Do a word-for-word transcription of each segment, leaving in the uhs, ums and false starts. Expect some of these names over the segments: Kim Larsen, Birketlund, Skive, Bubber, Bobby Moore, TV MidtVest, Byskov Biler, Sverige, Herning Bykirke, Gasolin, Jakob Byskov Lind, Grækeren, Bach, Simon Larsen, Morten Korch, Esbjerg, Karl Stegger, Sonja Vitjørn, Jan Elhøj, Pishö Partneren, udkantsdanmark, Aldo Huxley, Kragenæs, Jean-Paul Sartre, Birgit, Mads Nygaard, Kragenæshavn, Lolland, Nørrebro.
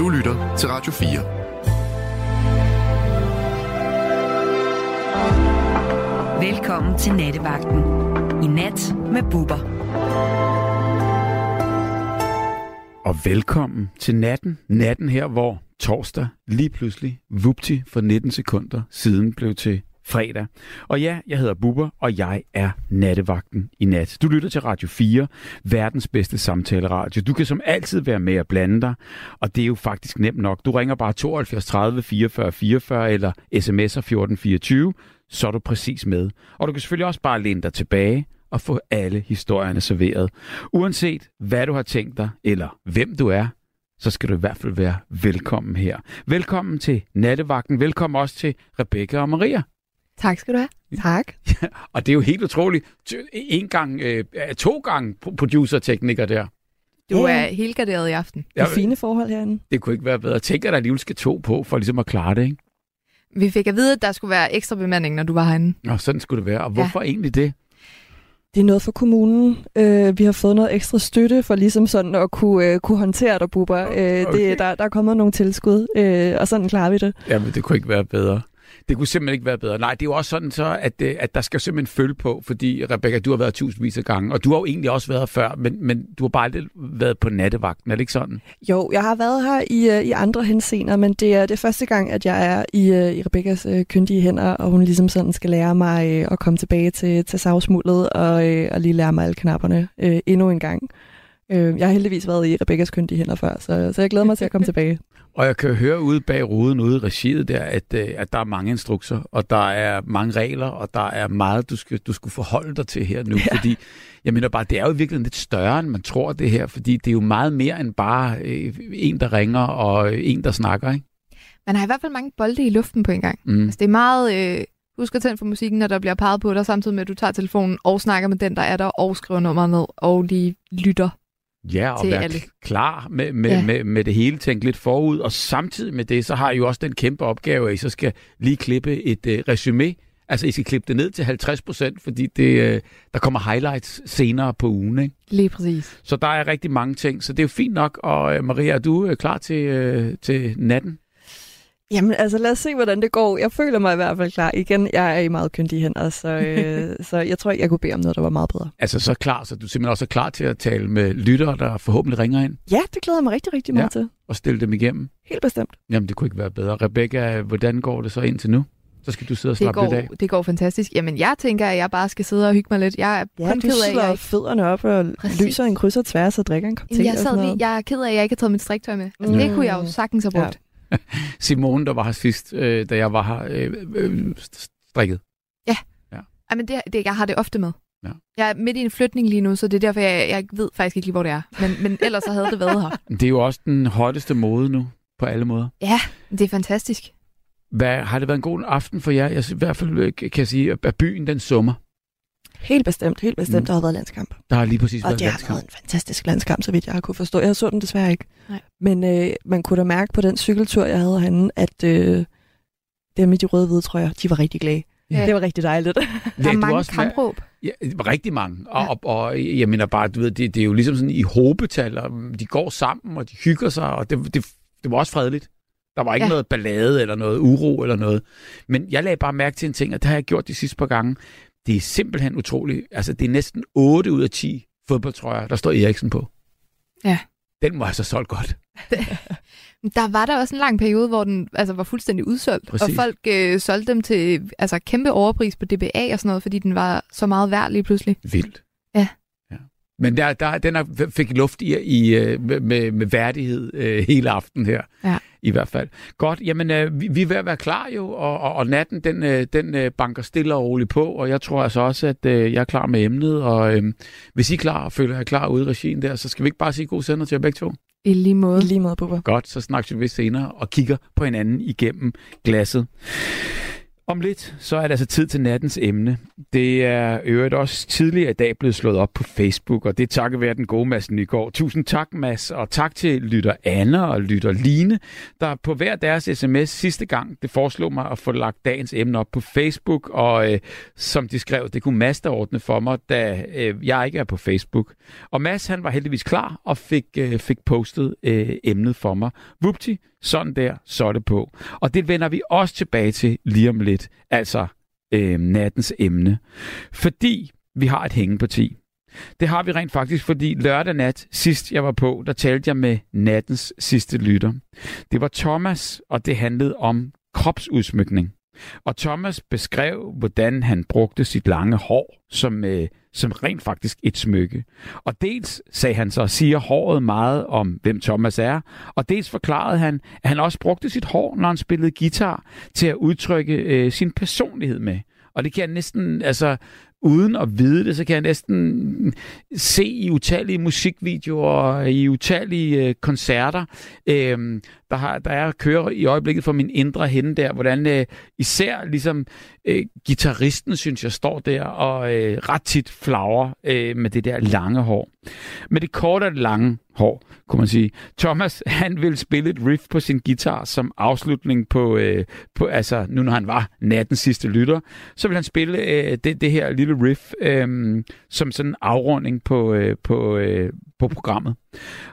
Du lytter til Radio fire. Velkommen til Nattevagten. I nat med Bubber. Og velkommen til natten. Natten her, hvor torsdag lige pludselig, vupti, for nitten sekunder siden blev til fredag. Og ja, jeg hedder Bubber, og jeg er nattevagten i nat. Du lytter til Radio fire, verdens bedste samtaleradio. Du kan som altid være med at blande dig, og det er jo faktisk nemt nok. Du ringer bare tooghalvfjerds tredive fireogfyrre fireogfyrre eller sms'er fjorten fireogtyve, så er du præcis med. Og du kan selvfølgelig også bare læne dig tilbage og få alle historierne serveret. Uanset hvad du har tænkt dig, eller hvem du er, så skal du i hvert fald være velkommen her. Velkommen til nattevagten. Velkommen også til Rebecca og Maria. Tak skal du have. Tak. Ja, og det er jo helt utroligt. En gang, øh, to gange producer-tekniker der. Du er yeah. helt garderet i aften. Det er fine forhold herinde. Det kunne ikke være bedre. Tænk, at der alligevel skal to på, for ligesom at klare det, ikke? Vi fik at vide, at der skulle være ekstra bemanding, når du var herinde. Nå, sådan skulle det være. Og hvorfor ja. egentlig det? Det er noget for kommunen. Øh, vi har fået noget ekstra støtte for ligesom sådan at kunne, øh, kunne håndtere dig, Bubber. Okay. Øh, det, der, der er kommet nogle tilskud, øh, og sådan klarer vi det. Jamen, det kunne ikke være bedre. Det kunne simpelthen ikke være bedre. Nej, det er jo også sådan så, at, at der skal simpelthen følge på, fordi Rebecca, du har været tusindvis af gange, og du har jo egentlig også været før, men, men du har bare aldrig været på nattevagten, er det ikke sådan? Jo, jeg har været her i, i andre henseender, men det er det er første gang, at jeg er i, i Rebeccas øh, kyndige hænder, og hun ligesom sådan skal lære mig øh, at komme tilbage til, til savsmuldet og, øh, og lige lære mig alle knapperne øh, endnu en gang. Øh, jeg har heldigvis været i Rebeccas kyndige hænder før, så, så jeg glæder mig til at komme tilbage. Og jeg kan høre ude bag ruden, ude i regiet der, at, at der er mange instrukser, og der er mange regler, og der er meget, du skal, du skal forholde dig til her nu. Ja. Fordi, jeg mener bare, det er jo virkelig lidt større, end man tror det her, fordi det er jo meget mere end bare øh, en, der ringer, og øh, en, der snakker, ikke? Man har i hvert fald mange bolde i luften på en gang. Mm. Altså, det er meget, øh, husk at tænde for musikken, når der bliver peget på dig, samtidig med, at du tager telefonen og snakker med den, der er der, og skriver nummeret ned, og lige lytter. Ja, og være alle. klar med, med, ja. med, med det hele, tænke lidt forud, og samtidig med det, så har I jo også den kæmpe opgave, at I så skal lige klippe et øh, resume, altså I skal klippe det ned til halvtreds procent, fordi det, øh, der kommer highlights senere på ugen, ikke? Lige præcis. Så der er rigtig mange ting, så det er jo fint nok, og øh, Maria, er du øh, klar til, øh, til natten? Jamen altså, lad os se, hvordan det går. Jeg føler mig i hvert fald klar. Igen, jeg er i meget kyndige hænder, så, øh, så jeg tror ikke, jeg kunne bede om noget, der var meget bedre. Altså så klar, så du er simpelthen også klar til at tale med lyttere, der forhåbentlig ringer ind? Ja, det glæder jeg mig rigtig, rigtig meget ja, til. Og stille dem igennem? Helt bestemt. Jamen, det kunne ikke være bedre. Rebecca, hvordan går det så indtil nu? Så skal du sidde og slappe lidt af. Det går fantastisk. Jamen, jeg tænker, at jeg bare skal sidde og hygge mig lidt. Jeg er ja, du sidder jeg... fødderne op og Præcis. lyser en kryds og tværs og drikker en kop te. Jeg, sad lige, jeg er ked af, at jeg ikke har taget mit striktøj med. Altså, mm. Det kunne jeg jo sagtens have brugt. Ja. Simone, der var her sidst, øh, da jeg var her, øh, øh, strikket. Ja, ja. Jamen, det, det, jeg har det ofte med. Ja. Jeg er midt i en flytning lige nu, så det er derfor, jeg, jeg ved faktisk ikke lige, hvor det er. Men, men ellers så havde det været her. Det er jo også den hotteste mode nu, på alle måder. Ja, det er fantastisk. Hvad, har det været en god aften for jer? Jeg, I hvert fald kan jeg sige, at byen den summer. Helt bestemt, helt bestemt. Mm. Der har været landskamp. Der har lige præcis og været landskamp. Og det har været en fantastisk landskamp, så vidt jeg har kunne forstå. Jeg så den desværre ikke. Nej. Men øh, man kunne da mærke på den cykeltur, jeg havde herinde, at øh, dem i de røde-hvide trøjer, de var rigtig glade. Ja. Det var rigtig dejligt. Der var mange kampråb. Ja, rigtig mange. Og, ja. og, og jeg mener bare, du ved, det, det er jo ligesom sådan i hobetal, og de går sammen, og de hygger sig, og det, det, det var også fredeligt. Der var ikke ja. noget ballade, eller noget uro, eller noget. Men jeg lagde bare mærke til en ting, og det har jeg gjort de sidste par gange. Det er simpelthen utroligt. Altså, det er næsten otte ud af ti fodboldtrøjer, der står Eriksen på. Ja. Den var altså solgt godt. Der var der også en lang periode, hvor den altså, var fuldstændig udsolgt. Præcis. Og folk øh, solgte dem til altså, kæmpe overpris på D B A og sådan noget, fordi den var så meget værd lige pludselig. Vildt. Ja. ja. Men der, der, den er, fik luft i, i med, med værdighed øh, hele aftenen her. Ja. I hvert fald. Godt, jamen øh, vi, vi er ved at være klar jo, og, og, og natten den, øh, den øh, banker stille og roligt på, og jeg tror altså også, at øh, jeg er klar med emnet, og øh, hvis I er klar og føler, at jeg er klar ude i regien der, så skal vi ikke bare sige god sender til jer begge to? I lige måde. I lige måde, Bubber. Godt, så snakkes vi senere og kigger på hinanden igennem glasset. Om lidt, så er det altså tid til nattens emne. Det er øvrigt også tidligere i dag blevet slået op på Facebook, og det er takket være den gode Mads Nygaard. Tusind tak, Mads, og tak til lytter Anna og lytter Line, der på hver deres sms sidste gang, det foreslog mig at få lagt dagens emne op på Facebook, og øh, som de skrev, det kunne Mads der ordne for mig, da øh, jeg ikke er på Facebook. Og Mads, han var heldigvis klar og fik, øh, fik postet øh, emnet for mig. Vupti, sådan der, så er det på. Og det vender vi også tilbage til lige om lidt. Altså øh, nattens emne. Fordi vi har et hængeparti. Det har vi rent faktisk, fordi lørdag nat, sidst jeg var på, der talte jeg med nattens sidste lytter. Det var Thomas, og det handlede om kropsudsmykning. Og Thomas beskrev, hvordan han brugte sit lange hår som, øh, som rent faktisk et smykke. Og dels, sagde han så, siger håret meget om, hvem Thomas er. Og dels forklarede han, at han også brugte sit hår, når han spillede guitar, til at udtrykke øh, sin personlighed med. Og det kan jeg næsten, altså uden at vide det, så kan jeg næsten se i utallige musikvideoer og i utallige øh, koncerter, øh, der, har, der er kører i øjeblikket for min indre hende der, hvordan øh, især ligesom øh, guitaristen, synes jeg, står der og øh, ret tit flagrer øh, med det der lange hår. Med det korte og lange hår, kunne man sige. Thomas, han ville spille et riff på sin guitar som afslutning på, øh, på altså nu når han var nattens sidste lytter, så ville han spille øh, det, det her lille riff, øh, som sådan en afrunding på, øh, på, øh, på programmet.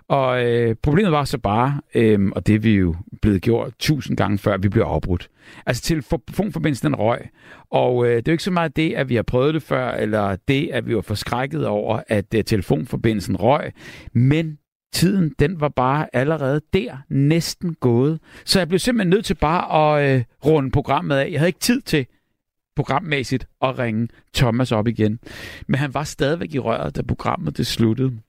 Og øh, problemet var så bare, øh, og det er vi jo blevet gjort tusind gange før, vi blev afbrudt. Altså telefonforbindelsen røg, og øh, det er jo ikke så meget det, at vi har prøvet det før, eller det, at vi var forskrækket over, at øh, telefonforbindelsen røg, men tiden, den var bare allerede der, næsten gået. Så jeg blev simpelthen nødt til bare at øh, runde programmet af. Jeg havde ikke tid til programmæssigt at ringe Thomas op igen. Men han var stadigvæk i røret, da programmet det sluttede.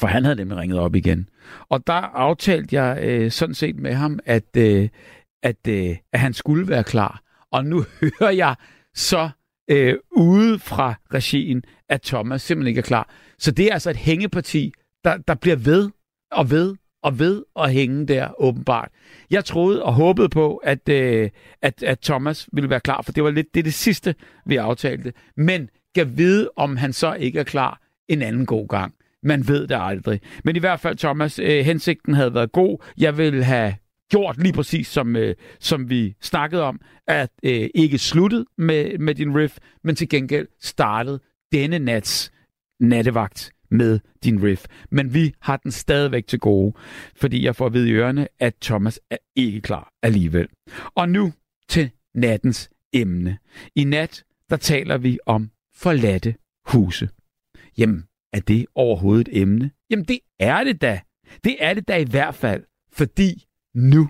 For han havde nemlig ringet op igen. Og der aftalte jeg øh, sådan set med ham, at, øh, at, øh, at han skulle være klar. Og nu hører jeg så øh, ude fra regien, at Thomas simpelthen ikke er klar. Så det er altså et hængeparti, der, der bliver ved og ved og ved at hænge der, åbenbart. Jeg troede og håbede på, at, øh, at, at Thomas ville være klar, for det var lidt det, er det sidste, vi aftalte. Men gav vide, om han så ikke er klar en anden god gang. Man ved det aldrig. Men i hvert fald, Thomas, øh, hensigten havde været god. Jeg ville have gjort lige præcis, som, øh, som vi snakkede om, at øh, ikke sluttet med, med din riff, men til gengæld startede denne nats nattevagt med din riff. Men vi har den stadigvæk til gode, fordi jeg får at vide i ørerne, at Thomas er ikke klar alligevel. Og nu til nattens emne. I nat, der taler vi om forladte huse. Jamen, er det overhovedet et emne? Jamen, det er det da. Det er det da i hvert fald, fordi nu,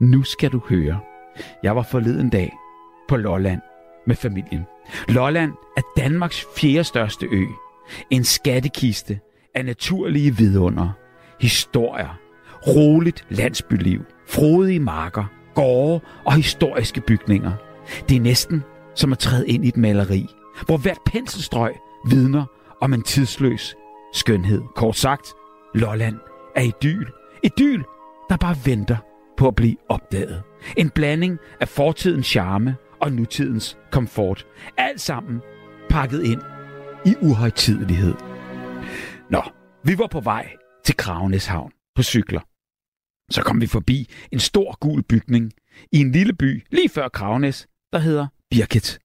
nu skal du høre. Jeg var forleden dag på Lolland med familien. Lolland er Danmarks fjerde største ø. En skattekiste af naturlige vidunder, historier, roligt landsbyliv, frodige marker, gårde og historiske bygninger. Det er næsten som at træde ind i et maleri, hvor hvert penselstrøg vidner om en tidsløs skønhed. Kort sagt, Lolland er idyl. Idyl, der bare venter på at blive opdaget. En blanding af fortidens charme og nutidens komfort. Alt sammen pakket ind i uhøjtidelighed. Nå, vi var på vej til Kragenæshavn på cykler. Så kom vi forbi en stor gul bygning i en lille by lige før Kragenæs, der hedder Birket.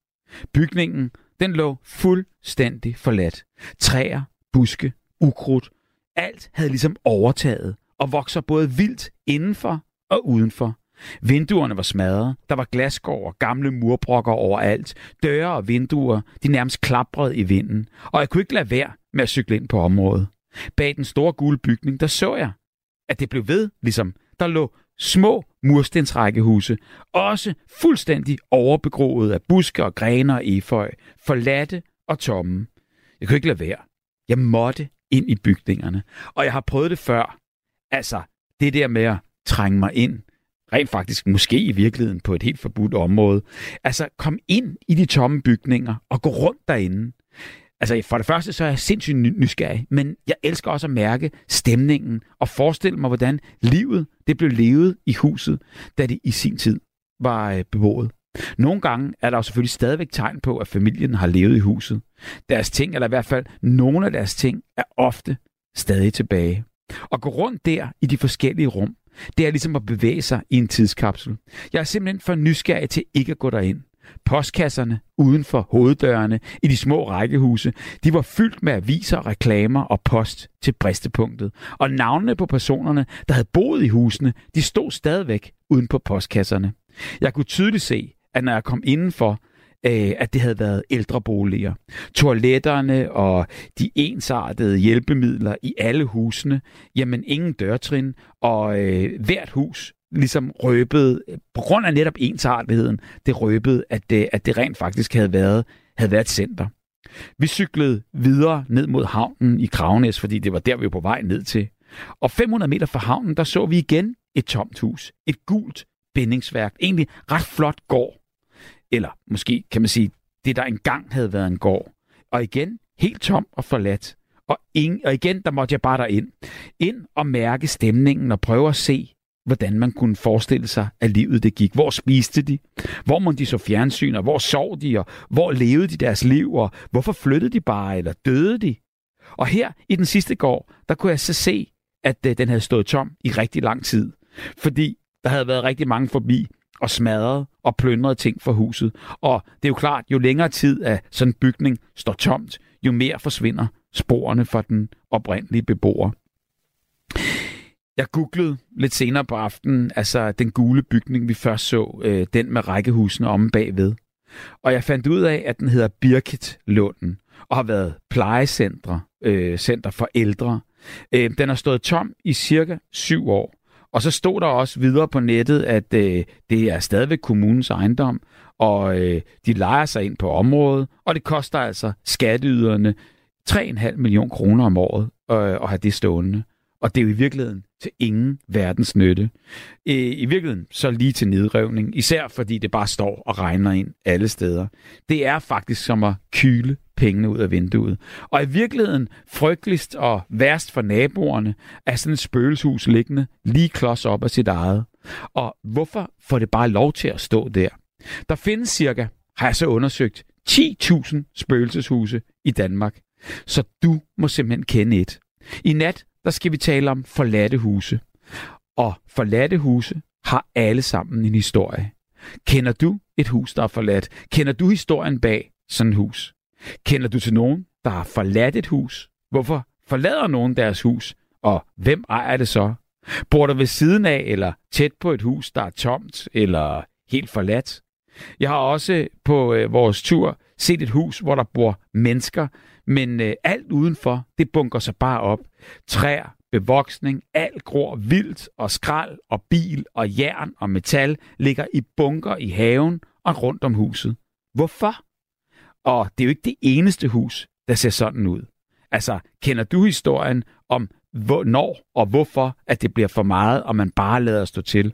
Bygningen, den lå fuldstændig forladt. Træer, buske, ukrudt, alt havde ligesom overtaget og vokser både vildt indenfor og udenfor. Vinduerne var smadret, der var glasskår og gamle murbrokker overalt, døre og vinduer, de nærmest klaprede i vinden, og jeg kunne ikke lade være med at cykle ind på området. Bag den store gule bygning, der så jeg, at det blev ved, ligesom der lå små murstensrækkehuse, også fuldstændig overbegroet af buske og grene og efeu, forladte og tomme. Jeg kunne ikke lade være. Jeg måtte ind i bygningerne, og jeg har prøvet det før. Altså, det der med at trænge mig ind, rent faktisk måske i virkeligheden på et helt forbudt område. Altså, kom ind i de tomme bygninger og gå rundt derinde. Altså, for det første, så er jeg sindssygt nysgerrig, men jeg elsker også at mærke stemningen og forestille mig, hvordan livet det blev levet i huset, da det i sin tid var beboet. Nogle gange er der jo selvfølgelig stadigvæk tegn på, at familien har levet i huset. Deres ting, eller i hvert fald nogle af deres ting, er ofte stadig tilbage. Og gå rundt der i de forskellige rum, det er ligesom at bevæge sig i en tidskapsel. Jeg er simpelthen for nysgerrig til ikke at gå derind. Postkasserne uden for hoveddørene i de små rækkehuse, de var fyldt med aviser, reklamer og post til bristepunktet. Og navnene på personerne, der havde boet i husene, de stod stadigvæk uden på postkasserne. Jeg kunne tydeligt se, at når jeg kom indenfor, øh, at det havde været ældreboliger. Toiletterne og de ensartede hjælpemidler i alle husene, jamen ingen dørtrin, og øh, hvert hus ligesom røbede, på grund af netop ensartheden, det røbede, at det, at det rent faktisk havde været, havde været et center. Vi cyklede videre ned mod havnen i Kragenæs, fordi det var der, vi var på vej ned til. Og fem hundrede meter fra havnen, der så vi igen et tomt hus. Et gult bindingsværk. Egentlig ret flot gård. Eller måske kan man sige, det der engang havde været en gård. Og igen, helt tom og forladt. Og, ingen, og igen, der måtte jeg bare derind. Ind og mærke stemningen og prøve at se, hvordan man kunne forestille sig, at livet det gik. Hvor spiste de? Hvor måtte de så fjernsyn? Og hvor sov de? Og hvor levede de deres liv? Og hvorfor flyttede de bare? Eller døde de? Og her i den sidste gård, der kunne jeg så se, at den havde stået tom i rigtig lang tid. Fordi der havde været rigtig mange forbi og smadret og plyndret ting fra huset. Og det er jo klart, jo længere tid af sådan en bygning står tomt, jo mere forsvinder sporene for den oprindelige beboer. Jeg googlede lidt senere på aftenen, altså den gule bygning, vi først så, øh, den med rækkehusene omme bagved. Og jeg fandt ud af, at den hedder Birketlund og har været plejecenter øh, center for ældre. Øh, den har stået tom i cirka syv år. Og så stod der også videre på nettet, at øh, det er stadigvæk kommunens ejendom, og øh, de lejer sig ind på området, og det koster altså skatteyderne tre komma fem millioner kroner om året øh, at have det stående. Og det er jo i virkeligheden til ingen verdens nytte. I virkeligheden så lige til nedrivning, især fordi det bare står og regner ind alle steder. Det er faktisk som at kyle pengene ud af vinduet. Og i virkeligheden frygteligst og værst for naboerne er sådan et spøgelseshus liggende lige klods op af sit eget. Og hvorfor får det bare lov til at stå der? Der findes cirka, har jeg så undersøgt, ti tusind spøgelseshuse i Danmark. Så du må simpelthen kende et. I nat der skal vi tale om forladte huse. Og forladte huse har alle sammen en historie. Kender du et hus, der er forladt? Kender du historien bag sådan et hus? Kender du til nogen, der har forladt et hus? Hvorfor forlader nogen deres hus? Og hvem ejer det så? Bor der ved siden af eller tæt på et hus, der er tomt eller helt forladt? Jeg har også på øh, vores tur set et hus, hvor der bor mennesker, men øh, alt udenfor, det bunker sig bare op. Træer, bevoksning, alt gror vildt og skrald og bil og jern og metal ligger i bunker i haven og rundt om huset. Hvorfor? Og det er jo ikke det eneste hus, der ser sådan ud. Altså, kender du historien om hvornår og hvorfor, at det bliver for meget, og man bare lader stå til?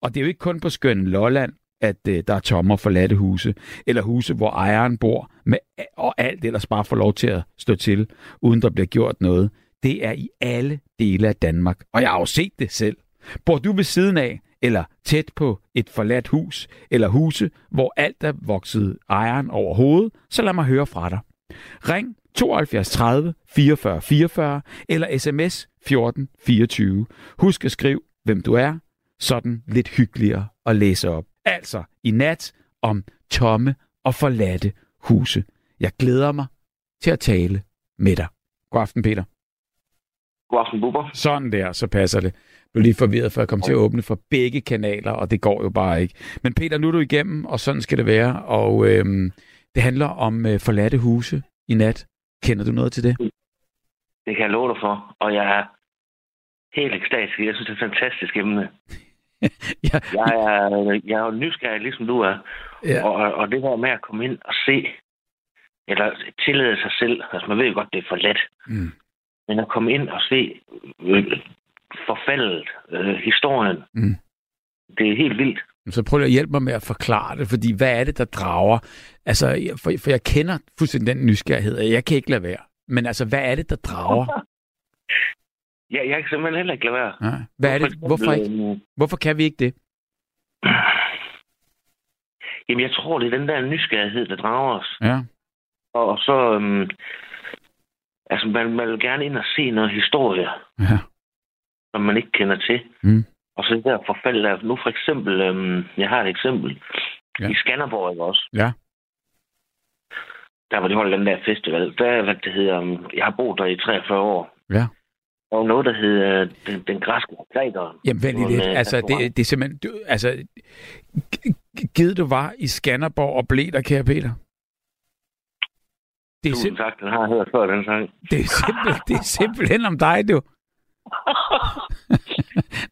Og det er jo ikke kun på skønne Lolland, at øh, der er tomme og forladte huse, eller huse, hvor ejeren bor, med, og alt ellers bare får lov til at stå til, uden der bliver gjort noget. Det er i alle dele af Danmark, og jeg har jo set det selv. Bor du ved siden af, eller tæt på et forladt hus, eller huse, hvor alt er vokset ejeren over hovedet, så lad mig høre fra dig. Ring tooghalvfjerds tredive fireogfyrre fireogfyrre, eller sms fjorten fireogtyve. Husk at skrive, hvem du er, sådan lidt hyggeligere at læse op. Altså i nat om tomme og forladte huse. Jeg glæder mig til at tale med dig. God aften, Peter. God aften, Bubber. Sådan der, så passer det. Jeg blev lige forvirret, for jeg kom okay. til at åbne for begge kanaler, og det går jo bare ikke. Men Peter, nu er du igennem, og sådan skal det være. Og øhm, det handler om øh, forladte huse i nat. Kender du noget til det? Det kan jeg love dig for, og jeg er helt ekstatisk. Jeg synes, det er et fantastisk emne. ja. Jeg er, jeg er jo nysgerrig, ligesom du er. Ja. Og, og det her med at komme ind og se, eller tillade sig selv, altså man ved jo godt, det er for let, mm. men at komme ind og se øh, forfaldet, øh, historien, mm. det er helt vildt. Så prøv at hjælpe mig med at forklare det, fordi hvad er det, der drager? Altså, for, for jeg kender fuldstændig den nysgerrighed, og jeg kan ikke lade være. Men altså, hvad er det, der drager? Ja, jeg kan simpelthen heller ikke lade være. Nej. Hvad er det? Hvorfor ikke? Hvorfor kan vi ikke det? Jamen, jeg tror, det er den der nysgerrighed, der drager os. Ja. Og så... Øhm, altså, man, man vil gerne ind og se noget historie, ja, som man ikke kender til. Mm. Og så det der forfald af... Nu for eksempel... Øhm, jeg har et eksempel. Ja. I Skanderborg også. Ja. Der var det holdt den der festival. Der, hvad det hedder... Jeg har boet der i treogfyrre år. Ja. Og noget, der hedder den, den græske Grækeren. Jamen, vent lidt. Altså, det, det er simpelthen... Du, altså, givet du var i Skanderborg og blev der, kære Peter? Det er Tusind simp- tak, den har jeg hørt før, den sang. Det er, simpel- det er simpelthen om dig, du.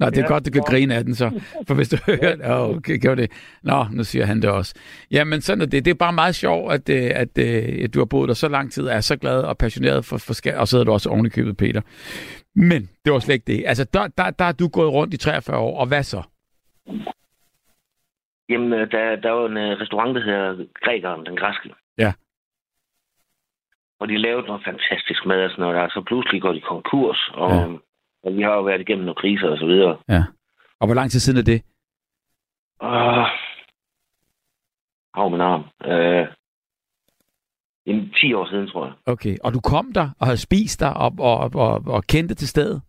Nå, det er ja, godt, du kan grine af den så. For hvis du hører det... Åh, okay, gør det. Nå, nu siger han det også. Jamen, sådan er det. Det er bare meget sjovt, at, at, at du har boet der så lang tid, og er så glad og passioneret for... for sk- og så havde du også ordentligt købet, Peter. Men det var slet ikke det. Altså, der, der, der er du gået rundt i treogfyrre år, og hvad så? Jamen, der, der var en restaurant, der hedder Grækeren, den græske. Ja. Og de lavede noget fantastisk mad og sådan noget der. Så pludselig går de konkurs, og, ja, og vi har jo været igennem nogle kriser og så videre. Ja. Og hvor lang tid siden er det? Åh, øh, min arm. Øh, en ti år siden, tror jeg. Okay, og du kom der og havde spist der og, og, og, og kendte til stedet?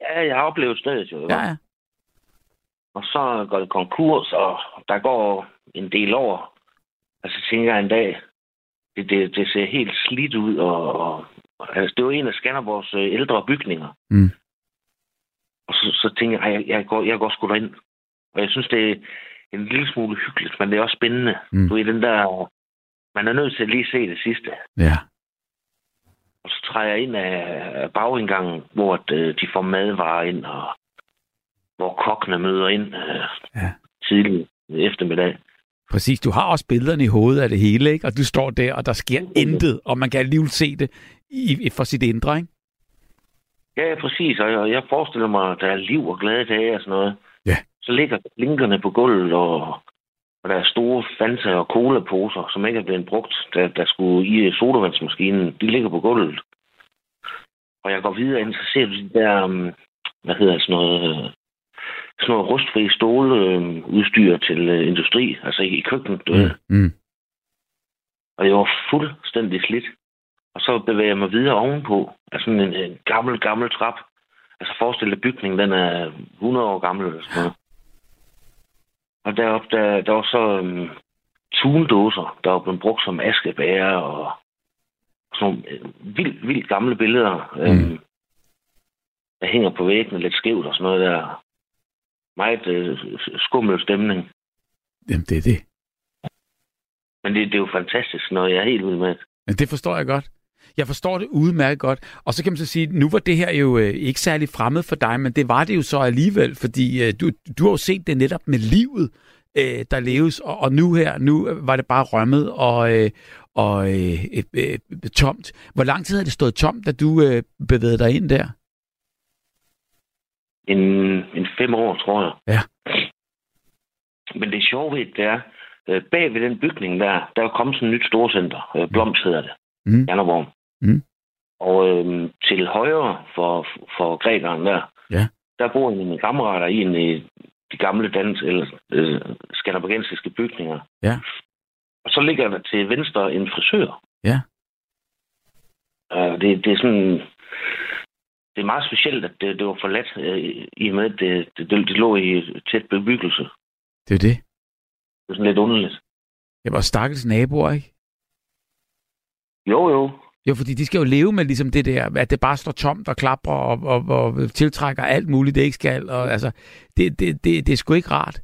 Ja, jeg har oplevet stedet jo. Ja, ja. Og så går det konkurs, og der går en del år. Og så tænker jeg en dag, det, det, det ser helt slidt ud. Og, og, altså, det var en af Skanderborgs ældre bygninger. Mm. Og så, så tænker jeg, jeg, jeg går, jeg går sgu derind. Og jeg synes, det er en lille smule hyggeligt, men det er også spændende. Mm. Du er den der... Man er nødt til at lige se det sidste. Ja. Og så træder jeg ind af bagindgangen, hvor de får madvarer ind, og hvor kokkene møder ind ja. tidlig eftermiddag. Præcis. Du har også billederne i hovedet af det hele, ikke? Og du står der, og der sker okay. intet, og man kan alligevel se det for sit indre, ikke? Ja, præcis. Og jeg forestiller mig, at der er liv og glade dage og sådan noget. Ja. Så ligger blinkerne på gulvet, og... Og der er store Fanta- og cola-poser, som ikke er blevet brugt, der, der skulle i sodavandsmaskinen. De ligger på gulvet. Og jeg går videre ind, så ser du de der, hvad hedder sådan noget, sådan noget rustfri ståleudstyr til industri, altså i køkkenet. Mm, mm. Og jeg var fuldstændig slidt. Og så bevæger jeg mig videre ovenpå, altså sådan en, en gammel, gammel trap. Altså forestil dig bygningen, den er hundrede år gammel eller sådan noget. Og deroppe, der, der var så øhm, tundåser, der var blevet brugt som askebæger, og sådan nogle øh, vildt, vildt gamle billeder, øhm, mm. der hænger på væggene lidt skævt og sådan noget der. Meget øh, skummel stemning. Jamen, det er det. Men det, det er jo fantastisk, når jeg er helt ude med det. Men det forstår jeg godt. Jeg forstår det udmærket godt. Og så kan man så sige, nu var det her jo øh, ikke særlig fremmed for dig, men det var det jo så alligevel, fordi øh, du, du har jo set det netop med livet, øh, der leves, og, og nu her, nu var det bare rømmet og, øh, og øh, øh, øh, tomt. Hvor lang tid havde det stået tomt, da du øh, bevægede dig ind der? En, en fem år, tror jeg. Ja. Men det sjove ved det er, øh, bag ved den bygning der, der er kommet sådan et nyt storcenter. Øh, Blomst hedder det. Mm. Skanderborg. Mm. Og øhm, til højre for, for Grækeren der, ja. der bor mine kammerater i en af de gamle dans- eller øh, skanderborgensiske bygninger. Ja. Og så ligger der til venstre en frisør. Ja. Øh, det, det er sådan... Det er meget specielt, at det, det var forladt øh, i og med, at det, det, det lå i tæt bebyggelse. Det er det. Det er sådan lidt underligt. Det var stakkels naboer, ikke? Jo, jo. Jo, fordi de skal jo leve med ligesom det der, at det bare står tomt og klapper og, og, og tiltrækker alt muligt, det ikke skal. Og, altså, det, det, det, det er sgu ikke rart.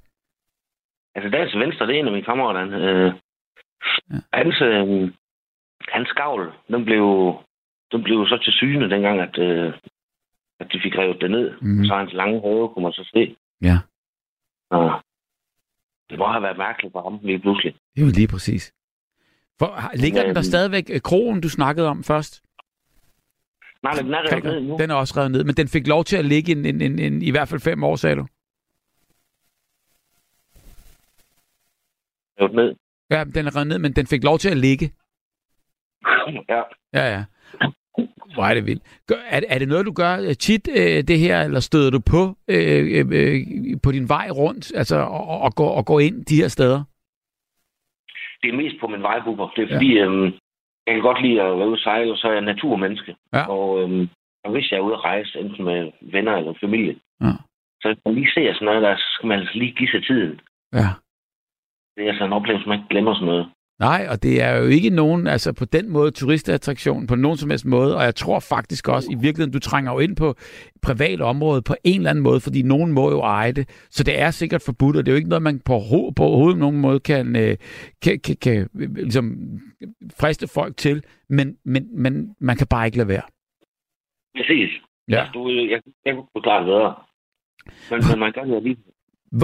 Altså, der til venstre, det er en af mine kammerater. Han, øh, ja. hans, øh, hans skavl, den blev, den blev så til syne dengang, at, øh, at de fik revet det ned. Mm. Så hans lange hoved kunne man så se. Ja. Og det må have været mærkeligt for ham lige pludselig. Det er jo lige præcis. For, ligger den der stadigvæk krogen, du snakkede om først? Nej, den er revet ned nu. Den er også revet ned, men den fik lov til at ligge en, en, en, en, i hvert fald fem år, sagde du? Revet ned. Ja, den er revet ned, men den fik lov til at ligge. Ja. Ja, ja. Hvor er det vildt. Gør, er, er det noget, du gør tit, øh, det her, eller støder du på, øh, øh, på din vej rundt, altså og, og, og, går, og går ind de her steder? det er mest på min vej, Bubber. Det er fordi, ja. øhm, jeg kan godt lide at være ude og sejle, og så er jeg naturmenneske. Ja. Og, øhm, og hvis jeg er ude at rejse, enten med venner eller familie, ja. så hvis man lige ser sådan noget, der skal man lige give sig tiden. Ja. Det er altså en oplevelse, man ikke glemmer sådan noget. Nej, og det er jo ikke nogen, altså på den måde, turistattraktion på nogen som helst måde, og jeg tror faktisk også, i virkeligheden, du trænger jo ind på privat område på en eller anden måde, fordi nogen må jo eje det, så det er sikkert forbudt, og det er jo ikke noget, man på overhovedet nogen måde kan, kan, kan, kan ligesom friste folk til, men, men, men man kan bare ikke lade være. Præcis. Ja. Altså, du, jeg, jeg kunne forklare det bedre, men, men man kan jo lige...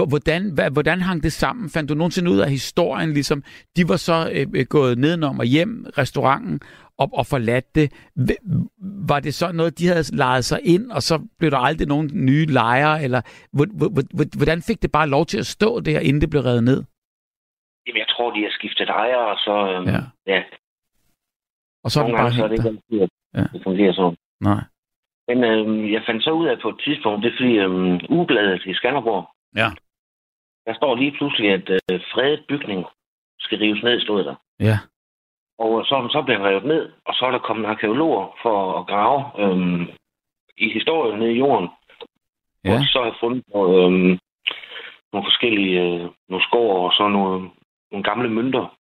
Hvordan, hvordan hang det sammen? Fandt du nogensinde ud af historien? Ligesom, de var så øh, gået nedenom og hjem, restauranten, og, og forladt det. Var det så noget, de havde lejet sig ind, og så blev der aldrig nogen nye lejere? Eller, hvordan fik det bare lov til at stå der, inden det blev revet ned? Jamen, jeg tror, de har skiftet ejere, og så... Øh, ja. ja. Og så er det bare så er det ikke, ja. det fungerer så. Nej. Men øh, jeg fandt så ud af på et tidspunkt, det er fordi øh, ugebladet i Skanderborg, ja. Der står lige pludselig, at øh, fredet bygning skal rives ned, stod der. Ja. Og så, så blev den revet ned, og så er der kommet arkæologer for at grave øhm, i historien nede i jorden. Ja. Og så har jeg fundet øhm, nogle forskellige øh, nogle skår og så nogle, nogle gamle mønter.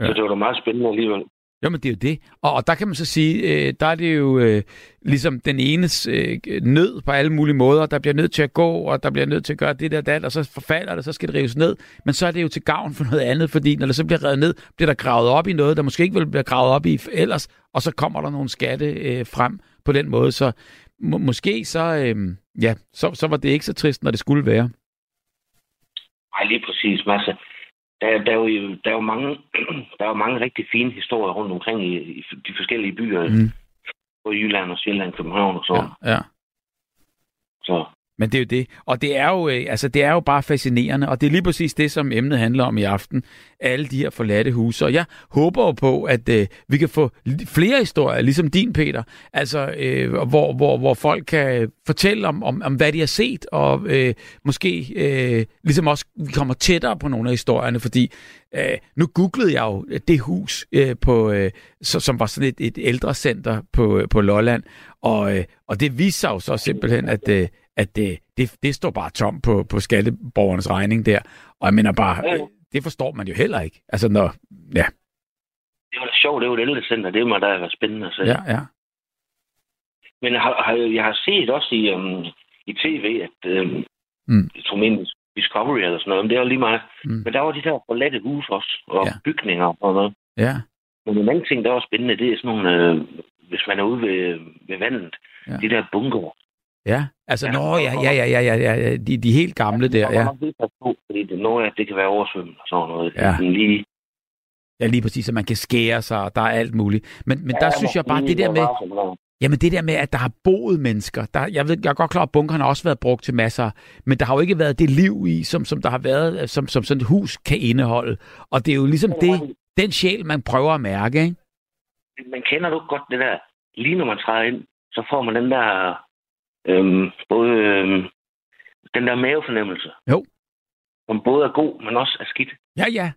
Ja. Så det var da meget spændende alligevel. Jamen, det er jo det. Og, og der kan man så sige, øh, der er det jo øh, ligesom den enes øh, nød på alle mulige måder. Der bliver nødt til at gå, og der bliver nødt til at gøre det der dat, og så forfalder det, så skal det rives ned. Men så er det jo til gavn for noget andet, fordi når det så bliver revet ned, bliver der gravet op i noget, der måske ikke ville blive gravet op i ellers, og så kommer der nogle skatte øh, frem på den måde. Så må, måske så, øh, ja, så, så var det ikke så trist, når det skulle være. Nej, lige præcis, masse. Der, der, er jo, der, er jo mange, der er jo mange rigtig fine historier rundt omkring i, i de forskellige byer. Mm. Både Jylland og Sjælland, København og sådan. Ja, ja. Så. Men det er jo det. Og det er jo, altså, det er jo bare fascinerende. Og det er lige præcis det, som emnet handler om i aften. Alle de her forladte huse. Og jeg håber jo på, at øh, vi kan få flere historier, ligesom din, Peter. Altså, øh, hvor, hvor, hvor folk kan fortælle om, om, om hvad de har set. Og øh, måske øh, ligesom også vi kommer tættere på nogle af historierne. Fordi øh, nu googlede jeg jo det hus, øh, på, øh, som var sådan et, et ældrecenter på, øh, på Lolland. Og, øh, og det viste sig jo så simpelthen, at... Øh, at det, det, det står bare tom på, på skatteborgernes regning der. Og jeg mener bare, ja, ja. det forstår man jo heller ikke. Altså, når, ja. Det var da sjovt, det var et ældrecenter, det må da være spændende at se. Ja, ja. Men jeg har, jeg har set også i, um, i tv, at um, mm. jeg tror min Discovery eller sådan noget, men det var lige meget. Mm. Men der var de der forladte huse også, og ja. bygninger og noget. Ja. Men en anden ting, der var spændende, det er sådan nogle, øh, hvis man er ude ved, ved vandet, ja. de der bunker. Ja, altså, ja, nå, ja, ja, ja, ja, ja, ja, de, de helt gamle der, ja. Fordi det, når det kan være oversvømmet og sådan noget. Ja. Lige... ja, lige præcis, så man kan skære sig, og der er alt muligt. Men, men ja, der synes jeg bare, det der med, jamen det der med, at der har boet mennesker, der, jeg ved, jeg er godt klar, at bunkerne har også været brugt til masser, men der har jo ikke været det liv i, som, som der har været, som, som sådan et hus kan indeholde. Og det er jo ligesom det, den sjæl, man prøver at mærke, ikke? Man kender jo godt det der, lige når man træder ind, så får man den der... Øhm, både øhm, den der mavefornemmelse, jo. som både er god, men også er skidt. Ja, ja.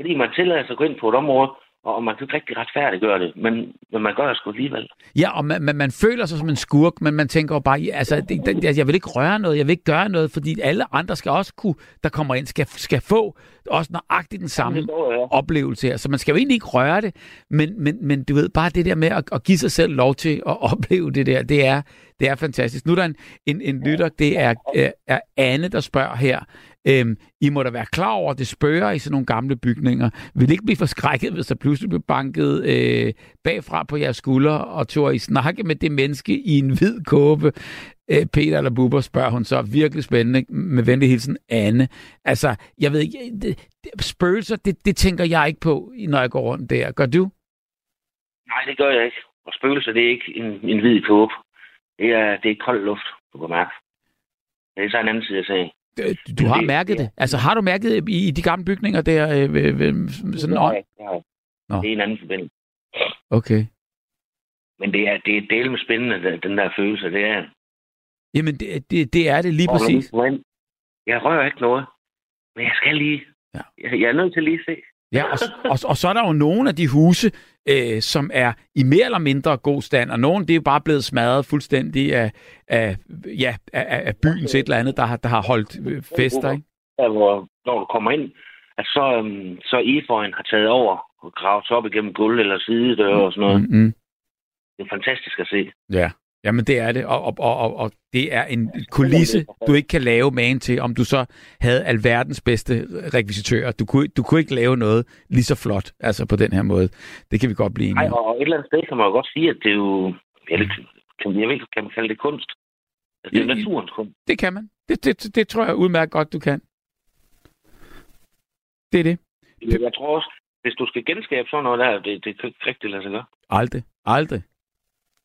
Fordi man tillader sig at gå ind på et område, og man kan ikke rigtig retfærdiggøre det, men, men man gør det sgu alligevel. Ja, og man, man, man føler sig som en skurk, men man tænker jo bare, altså, det, det, jeg vil ikke røre noget, jeg vil ikke gøre noget, fordi alle andre skal også kunne, der kommer ind, skal, skal få også nøjagtigt den samme går, ja. oplevelse her. Så man skal jo egentlig ikke røre det, men, men, men du ved, bare det der med at, at give sig selv lov til at opleve det der, det er, det er fantastisk. Nu er der en, en, en lytter, det er, er Anne, der spørger her. Øhm, I må da være klar over, at det spørger i sådan nogle gamle bygninger. Vil I ikke blive forskrækket, hvis der pludselig blev banket øh, bagfra på jeres skuldre, og tog I snakke med det menneske i en hvid kåbe? Øh, Peter eller Bubber, spørger hun så. Virkelig spændende. Med venlig hilsen, Anne. Altså, jeg ved ikke, det, det, spøgelser, det, det tænker jeg ikke på, når jeg går rundt der. Gør du? Nej, det gør jeg ikke. Og spøgelser, det er ikke en, en hvid kåbe. Det er, det er kold luft, du kan mærke. Det er så en anden side af sagen. Du har mærket det? Altså, har du mærket i, i de gamle bygninger der? Øh, øh, sådan nej, nej. Nå. Det er en anden forbindelse. Okay. Men det er, det er delt med spændende, den der følelse, det er... Jamen, det, det, det er det lige og præcis. Jeg rører ikke noget, men jeg skal lige Ja. Jeg er nødt til lige at se. Ja, og, og, og så er der jo nogle af de huse, øh, som er i mere eller mindre god stand, og nogle det er jo bare blevet smadret fuldstændig af, af, ja, af, af byens et eller andet, der har, der har holdt øh, fester, ikke? Ja, hvor, når du kommer ind, at så, øhm, så eføjen har taget over og gravet sig op igennem gulv eller sidedøre og sådan noget. Mm-hmm. Det er fantastisk at se. Ja, jamen det er det, og, og, og, og det er en kulisse, du ikke kan lave magen til, om du så havde alverdens bedste rekvisitører. Du kunne, du kunne ikke lave noget lige så flot, altså på den her måde. Det kan vi godt blive enige om. Nej, og et eller andet sted kan man jo godt sige, at det er jo, jeg ved ikke, kan man kalde det kunst? Altså, det er naturens kunst. Det kan man. Det, det, det tror jeg udmærket godt, du kan. Det er det. Jeg tror også, hvis du skal genskabe sådan noget der, det, det kan ikke rigtig lade sig gøre. Aldrig. Aldrig.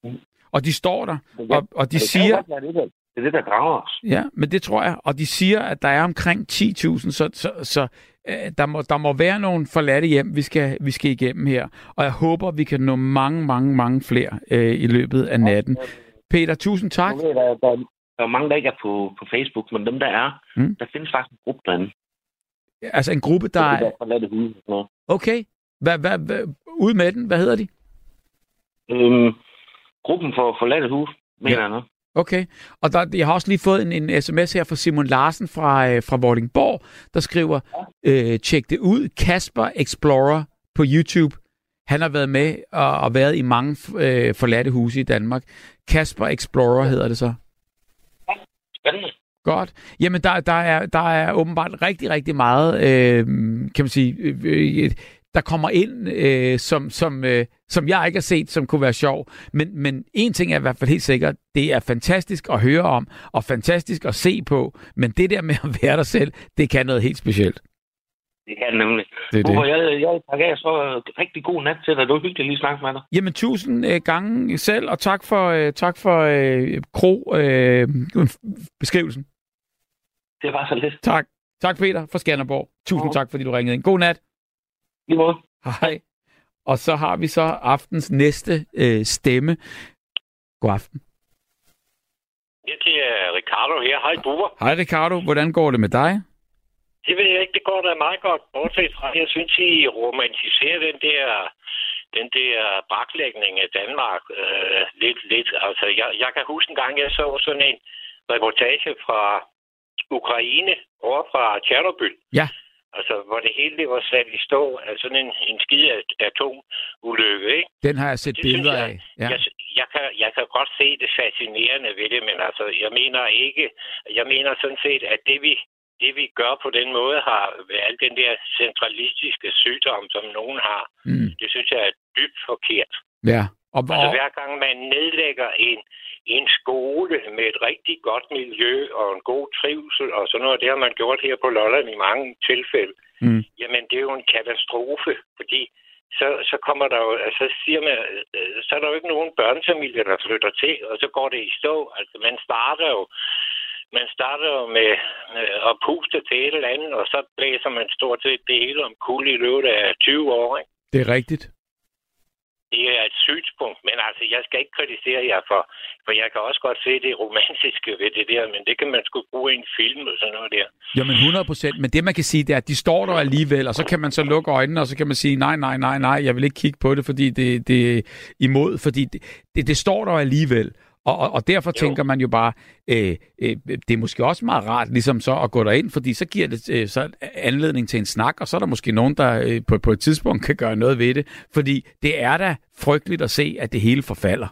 Mm. Og de står der, og, og de det siger... Godt, det, der, det er det, der drager os. Ja, men det tror jeg. Og de siger, at der er omkring ti tusind, så, så, så øh, der, må, der må være nogle forladte hjem, vi skal, vi skal igennem her. Og jeg håber, vi kan nå mange, mange, mange flere øh, i løbet af natten. Peter, tusind tak. Ved, der, der, der er mange, der ikke er på, på Facebook, men dem, der er, mm. der findes faktisk en gruppe derinde. Altså en gruppe, der... Det er forladte huse. Okay. Hva, hva, hva, ud med den. Hvad hedder de? Øhm, gruppen for forladte hus, mener jeg ja. Noget. Okay. Og der, jeg har også lige fået en, en sms her fra Simon Larsen fra, øh, fra Vordingborg, der skriver, ja. øh, tjek det ud, Kasper Explorer på YouTube. Han har været med og, og været i mange øh, forladte huse i Danmark. Kasper Explorer hedder det så. Ja. Spændende. Godt. Jamen, der, der, er, der er åbenbart rigtig, rigtig meget, øh, kan man sige, øh, der kommer ind, øh, som, som, øh, som jeg ikke har set, som kunne være sjov. Men, men en ting er i hvert fald helt sikkert, det er fantastisk at høre om, og fantastisk at se på, men det der med at være dig selv, det kan noget helt specielt. Det kan nemlig. Det det. Jeg, jeg takker så rigtig god nat til dig. Det var hyggeligt lige at snakke med dig. Jamen, tusind øh, gange selv, og tak for, øh, tak for øh, Kro øh, beskrivelsen. Det var så lidt. Tak. Tak, Peter, fra Skanderborg. Tusind tak, fordi du ringede ind. God nat. Lige måde. Hej. Og så har vi så aftens næste øh, stemme. God aften. Jeg til uh, Ricardo her. Hej, Bubber. Hej, Ricardo. Hvordan går det med dig? Det ved jeg ikke. Det går da meget godt. Bortset fra, jeg synes, I romantiserer den der, den der braklægning af Danmark øh, lidt, lidt. Altså, jeg, jeg kan huske en gang, jeg så sådan en reportage fra Ukraine over fra Tjernobyl. Ja. Altså, hvor det hele det var sat i stå af sådan en, en skide atomulykke, ikke? Den har jeg set det billeder jeg, af. Ja. Jeg, jeg, kan, jeg kan godt se det fascinerende ved det, men altså, jeg mener ikke... Jeg mener sådan set, at det vi, det, vi gør på den måde, har al den der centralistiske sygdom, som nogen har, mm. det synes jeg er dybt forkert. Ja. Og hvor... Altså, hver gang man nedlægger en... en skole med et rigtig godt miljø og en god trivsel og sådan noget. Det har man gjort her på Lolland i mange tilfælde. Mm. Jamen, det er jo en katastrofe, fordi så, så kommer der jo, så siger man, så er der jo ikke nogen børnefamilier, der flytter til, og så går det i stå. Altså, man starter jo, man starter jo med, med at puste til et eller andet, og så blæser man stort set det hele om kul i løbet af tyve år, ikke? Det er rigtigt. Det er et synspunkt, men altså, jeg skal ikke kritisere jer for, for jeg kan også godt se det romantiske ved det der, men det kan man sgu bruge i en film og sådan noget der. Jamen hundrede procent, men det man kan sige, det er, at de står der alligevel, og så kan man så lukke øjnene, og så kan man sige, nej, nej, nej, nej, jeg vil ikke kigge på det, fordi det, det er imod, fordi det, det, det står der alligevel. Og, og, og derfor jo. Tænker man jo bare, øh, øh, det er måske også meget rart ligesom så at gå derind, fordi så giver det øh, så anledning til en snak, og så er der måske nogen, der øh, på, på et tidspunkt kan gøre noget ved det, fordi det er da frygteligt at se, at det hele forfalder.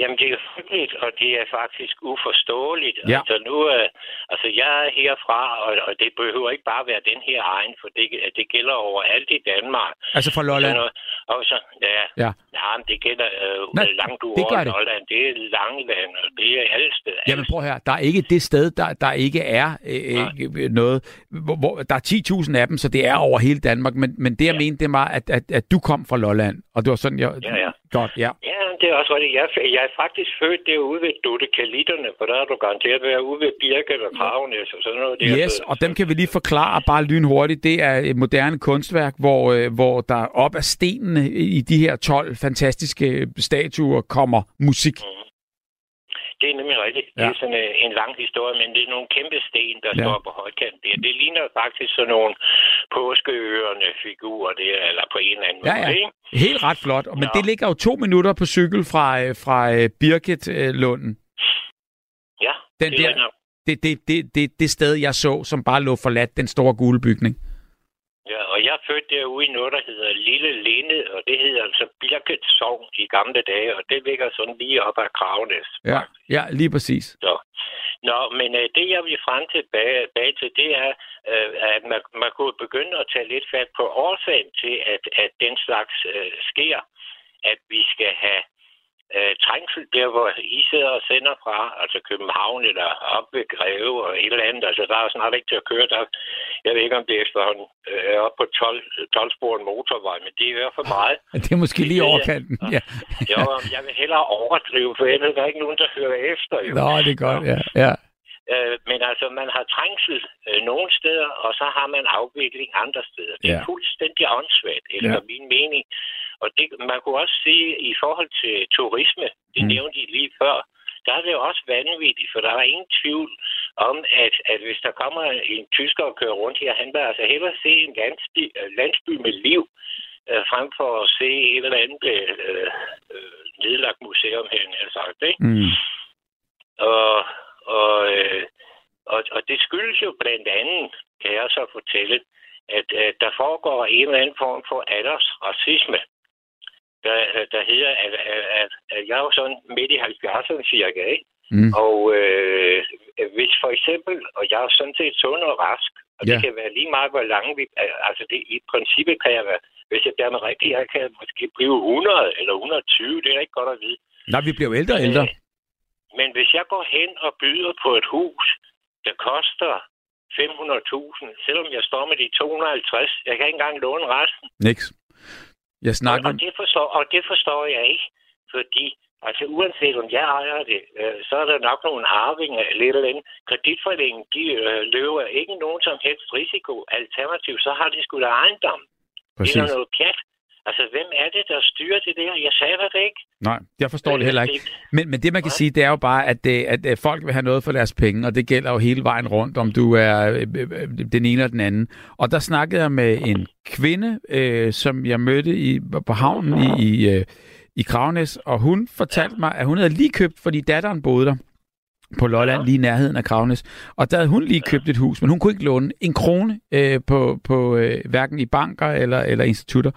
Jamen, det er frygteligt, og det er faktisk uforståeligt. Ja. Altså, nu, øh, altså, jeg er herfra, og, og det behøver ikke bare være den her egen, for det, det gælder overalt i Danmark. Altså fra Lolland? Så, og så, ja, ja. Nej, men det gælder øh, nej, langt ud over det. Lolland. Det er Langeland, og det er alle steder. Jamen, prøv her, der er ikke det sted, der, der ikke er øh, øh, noget. Hvor, hvor, der er ti tusind af dem, så det er over hele Danmark, men, men det, jeg ja. mente, det var, at, at, at du kom fra Lolland, og det var sådan, jeg... Ja, ja. Godt, ja. Ja, det er også rigtigt. Jeg, jeg er faktisk født derude ved Dutte-Kalitterne, for der er du garanteret ved at ude ved Birket og Kragenæs og sådan noget. Yes, der. Og dem kan vi lige forklare bare lynhurtigt. Det er et moderne kunstværk, hvor, hvor der op ad stenene i de her tolv fantastiske statuer kommer musik. Mm. det er nemlig rigtigt. Ja. Det er sådan en lang historie, men det er nogle kæmpe sten, der ja. står på højkanten der. Det ligner faktisk sådan nogle påskeørende figurer der, eller på en eller anden ja, måde. Ja. Helt ret flot. Men ja. det ligger jo to minutter på cykel fra, fra Birketlunden. Ja, den det der, er det, det, det, det, det sted, jeg så, som bare lå forladt, den store gule bygning. Ja, og jeg er født derude i noget, der hedder Lille Linde, og det hedder altså Birketsovn i gamle dage, og det ligger sådan lige op ad Kragenæs. Ja, ja, lige præcis. Så. Nå, men øh, det jeg vil frem tilbage bag til, det er, øh, at man, man kunne begynde at tage lidt fat på årsagen til, at, at den slags øh, sker, at vi skal have øh, trængsel der, hvor I sidder og sender fra, altså København eller op ved Greve og et eller andet, altså der er snart ikke til at køre der. Jeg ved ikke, om det er efterhånden øh, op på tolv-sporet motorvej, men det er for meget. Det er måske lige overkanten, ja. Jo, jeg vil hellere overdrive, for jeg ved, der er ikke nogen, der hører efter. Jo. Nå, det er godt, ja. ja. Øh, men altså, man har trængsel øh, nogle steder, og så har man afvikling andre steder. Det er ja. fuldstændig åndssvagt, efter ja. min mening. Og det, man kunne også sige, i forhold til turisme, det mm. nævnte I lige før, der er det jo også vanvittigt, for der er ingen tvivl om, at, at hvis der kommer en tysker og kører rundt her, han vil altså hellere se en landsby, landsby med liv, øh, frem for at se et eller andet øh, nedlagt museum her, jeg sagt, ikke? Mm. Og, og, øh, og, og det skyldes jo blandt andet, kan jeg så fortælle, at, at der foregår en eller anden form for aldersracisme. Der, der hedder, at, at, at jeg er jo sådan midt i halvfjerdserne cirka, ikke? Mm. Og øh, hvis for eksempel, og jeg er sådan set sund og rask, og yeah. det kan være lige meget, hvor lange vi... Altså det, i princippet kan jeg være... Hvis jeg bliver med rigtig, jeg kan måske blive hundrede eller et hundrede og tyve, det er ikke godt at vide. Nej, vi bliver ældre og ældre. Men, men hvis jeg går hen og byder på et hus, der koster fem hundrede tusind, selvom jeg står med de to hundrede og halvtreds, jeg kan ikke engang låne resten. Niks. Jeg snakker... og, og, det forstår, og det forstår jeg ikke, fordi altså, uanset om jeg ejer det, øh, så er der nok nogle arvinger eller et eller andet. Kreditforeningen, de øh, løber ikke nogen som helst risiko. Alternativt, så har de sgu da ejendom. Præcis. Det er noget pjat. Altså, hvem er det, der styrer det der? Jeg sagde det ikke. Nej, jeg forstår øh, det heller ikke. Men, men det, man kan ja. sige, det er jo bare, at, at, at folk vil have noget for deres penge, og det gælder jo hele vejen rundt, om du er øh, den ene eller den anden. Og der snakkede jeg med en kvinde, øh, som jeg mødte i, på havnen i, i, øh, i Kragenæs, og hun fortalte ja. mig, at hun havde lige købt, fordi datteren boede der på Lolland, ja. lige i nærheden af Kragenæs. Og der havde hun lige købt et hus, men hun kunne ikke låne en krone øh, på, på øh, hverken i banker eller, eller institutter.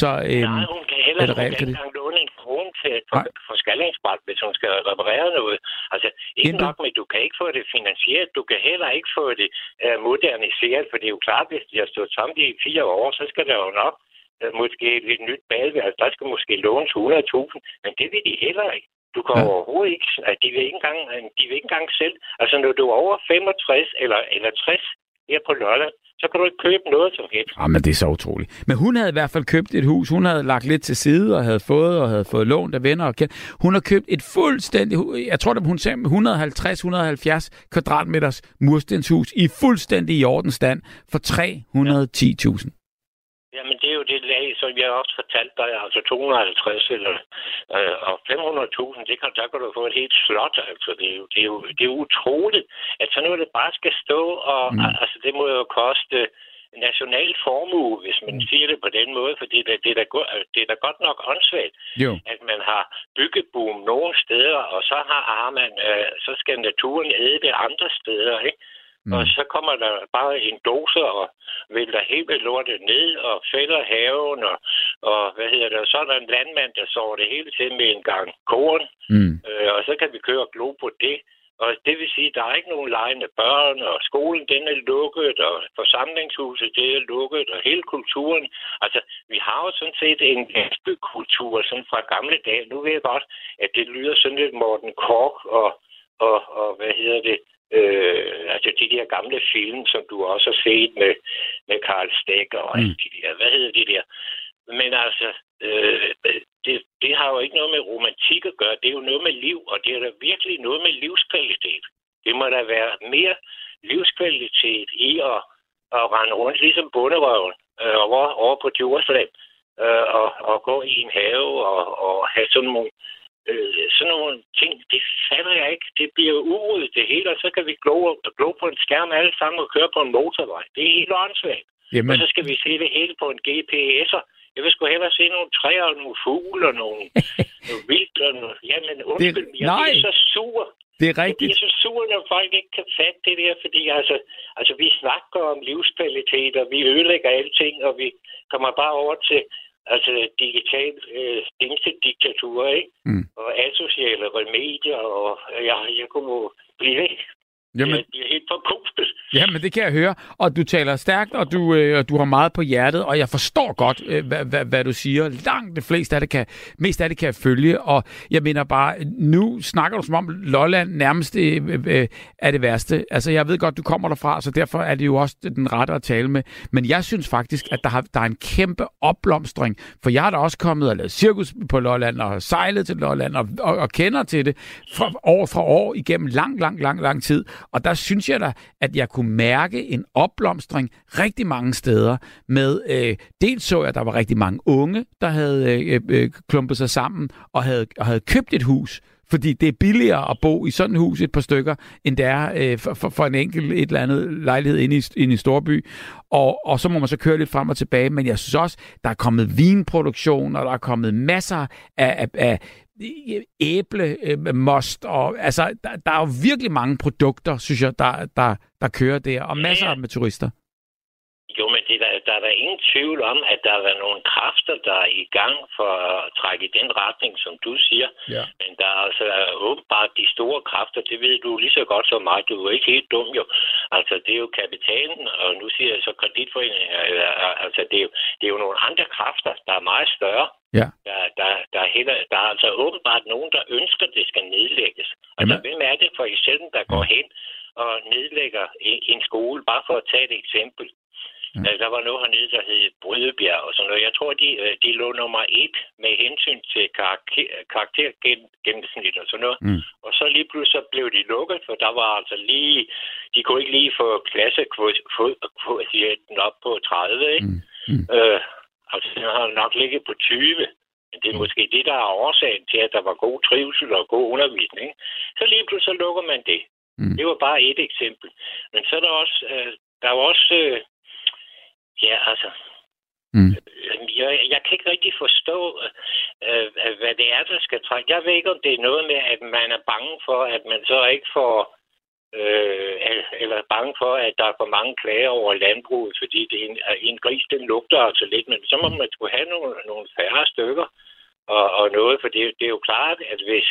Så, øh, Nej, hun kan heller ikke engang låne en krone til et forskallingsbræt, hvis hun skal reparere noget. Altså, ikke Inden... nok med, du kan ikke få det finansieret, du kan heller ikke få det øh, moderniseret, for det er jo klart, hvis de har stået sammen i fire år, så skal der jo nok øh, måske et nyt badeværelse. Der skal måske lånes hundrede tusind, men det vil de heller ikke. Du kan ja. overhovedet ikke, de vil ikke, engang, de vil ikke engang selv. Altså, når du er over femogtres eller, eller tres her på Lolland, så kan du ikke købe noget som helst. Jamen, det er så utroligt. Men hun havde i hvert fald købt et hus. Hun havde lagt lidt til side og havde fået og havde fået lån af venner og kendt. Hun har købt et fuldstændigt, jeg tror, at hun sagde et hundrede og halvtreds til et hundrede og halvfjerds kvadratmeters murstenshus i fuldstændig i orden stand for tre hundrede og ti tusind. Jamen, det er jo det lag, som jeg også fortalte dig, altså to hundrede og halvtreds eller øh, og fem hundrede tusind, det kan, der kan du få et helt slot, altså. Det er jo, det er jo, det er utroligt, at sådan noget, det bare skal stå, og mm. altså, det må jo koste national formue, hvis man siger det på den måde, for det er, det er, da, det er da godt nok åndssvagt, jo. at man har byggeboom nogle steder, og så har ah, man, øh, så skal naturen æde det andre steder, ikke? Mm. Og så kommer der bare en dose og vælter hele lortet ned og fælder haven, og, og hvad hedder det, og så er der en landmand, der sover det hele til med en gang korn, mm. øh, og så kan vi køre og glo på det. Og det vil sige, at der er ikke nogen legende børn, og skolen den er lukket, og forsamlingshuset det er lukket, og hele kulturen. Altså, vi har jo sådan set en landsbykultur sådan fra gamle dage. Nu ved jeg godt, at det lyder sådan lidt Morten Korch og, og, og hvad hedder det, Øh, altså de der gamle film, som du også har set med, med Karl Stegger og mm. de der, hvad hedder de der? Men altså, øh, det, det har jo ikke noget med romantik at gøre, det er jo noget med liv, og det er da virkelig noget med livskvalitet. Det må da være mere livskvalitet i at, at rende rundt, ligesom bunderøven, øh, over, over på Djursland, øh, og, og gå i en have og, og have sådan nogle øh, sådan nogle ting, det fatter jeg ikke. Det bliver urodet det hele, og så kan vi glo, glo på en skærm alle sammen og køre på en motorvej. Det er helt åndssvagt. Jamen. Og så skal vi se det hele på en G P S'er. Jeg vil sgu hellere se nogle træer og nogle fugle og nogle, nogle vildt og nogle... Jamen, undskyld, det, jeg nej. er så sur. Det er rigtigt. Jeg er så sur, når folk ikke kan fatte det der, fordi altså, altså vi snakker om livskvalitet, og vi ødelægger alting, og vi kommer bare over til altså digital øh, diktaturer, ikke? Mm. Og asociale remedier, og jeg, jeg kunne blive væk. Jamen, jeg bliver helt forpustet. Jamen, det kan jeg høre. Og du taler stærkt, og du, øh, du har meget på hjertet, og jeg forstår godt, øh, hvad, hvad, hvad du siger. Langt det fleste af det kan, mest af det kan jeg følge, og jeg mener bare, nu snakker du som om Lolland nærmest øh, øh, er det værste. Altså, jeg ved godt, du kommer derfra, så derfor er det jo også den rette at tale med. Men jeg synes faktisk, at der, har, der er en kæmpe opblomstring, for jeg er da også kommet og lavet cirkus på Lolland, og sejlet til Lolland, og, og, og kender til det fra år fra år igennem lang, lang, lang, lang tid. Og der synes jeg da, at jeg kunne mærke en opblomstring rigtig mange steder. Med øh, dels så jeg, at der var rigtig mange unge, der havde øh, øh, klumpet sig sammen og havde, og havde købt et hus. Fordi det er billigere at bo i sådan et hus et par stykker, end det er øh, for, for en enkelt et eller andet lejlighed inde i, inde i storby. Og, og så må man så køre lidt frem og tilbage. Men jeg synes også, der er kommet vinproduktion, og der er kommet masser af... af, af æblemost, og altså, der, der er jo virkelig mange produkter, synes jeg, der, der, der kører der, og masser med turister. Jo, men det der, der er der ingen tvivl om, at der er nogle kræfter, der er i gang for at trække i den retning, som du siger. Ja. Men der er altså åbenbart de store kræfter, det ved du lige så godt som mig. Du er ikke helt dum, jo. Altså, det er jo kapitalen, og nu siger jeg så kreditforeninger. Altså, det er jo, det er jo nogle andre kræfter, der er meget større. Ja. Der, der, der, er heller, der er altså åbenbart nogen, der ønsker, at det skal nedlægges. Altså, jamen, hvem er det for eksempel, der går hen og nedlægger en, en skole, bare for at tage et eksempel? Mm. Der var noget hernede, der hed Brydebjerg og sådan noget. Jeg tror, de, de lå nummer et med hensyn til karakter, karaktergennemsnit og sådan noget. Mm. Og så lige pludselig blev de lukket, for der var altså lige... De kunne ikke lige få klassekvotienten op på tredive, ikke? Mm. Mm. Øh, altså, den har nok ligget på tyve. Men det er måske det, der er årsagen til, at der var god trivsel og god undervisning, ikke? Så lige pludselig så lukker man det. Mm. Det var bare et eksempel. Men så er der også... Øh, der var også... Øh, Ja, altså. Mm. Jeg, jeg kan ikke rigtig forstå, øh, hvad det er, der skal trække. Jeg ved ikke, om det er noget med, at man er bange for, at man så ikke får... Øh, eller bange for, at der er for mange klager over landbruget, fordi det en, en gris, den lugter altså lidt. Men så må man skulle have nogle, nogle færre stykker og, og noget, for det, det er jo klart, at hvis...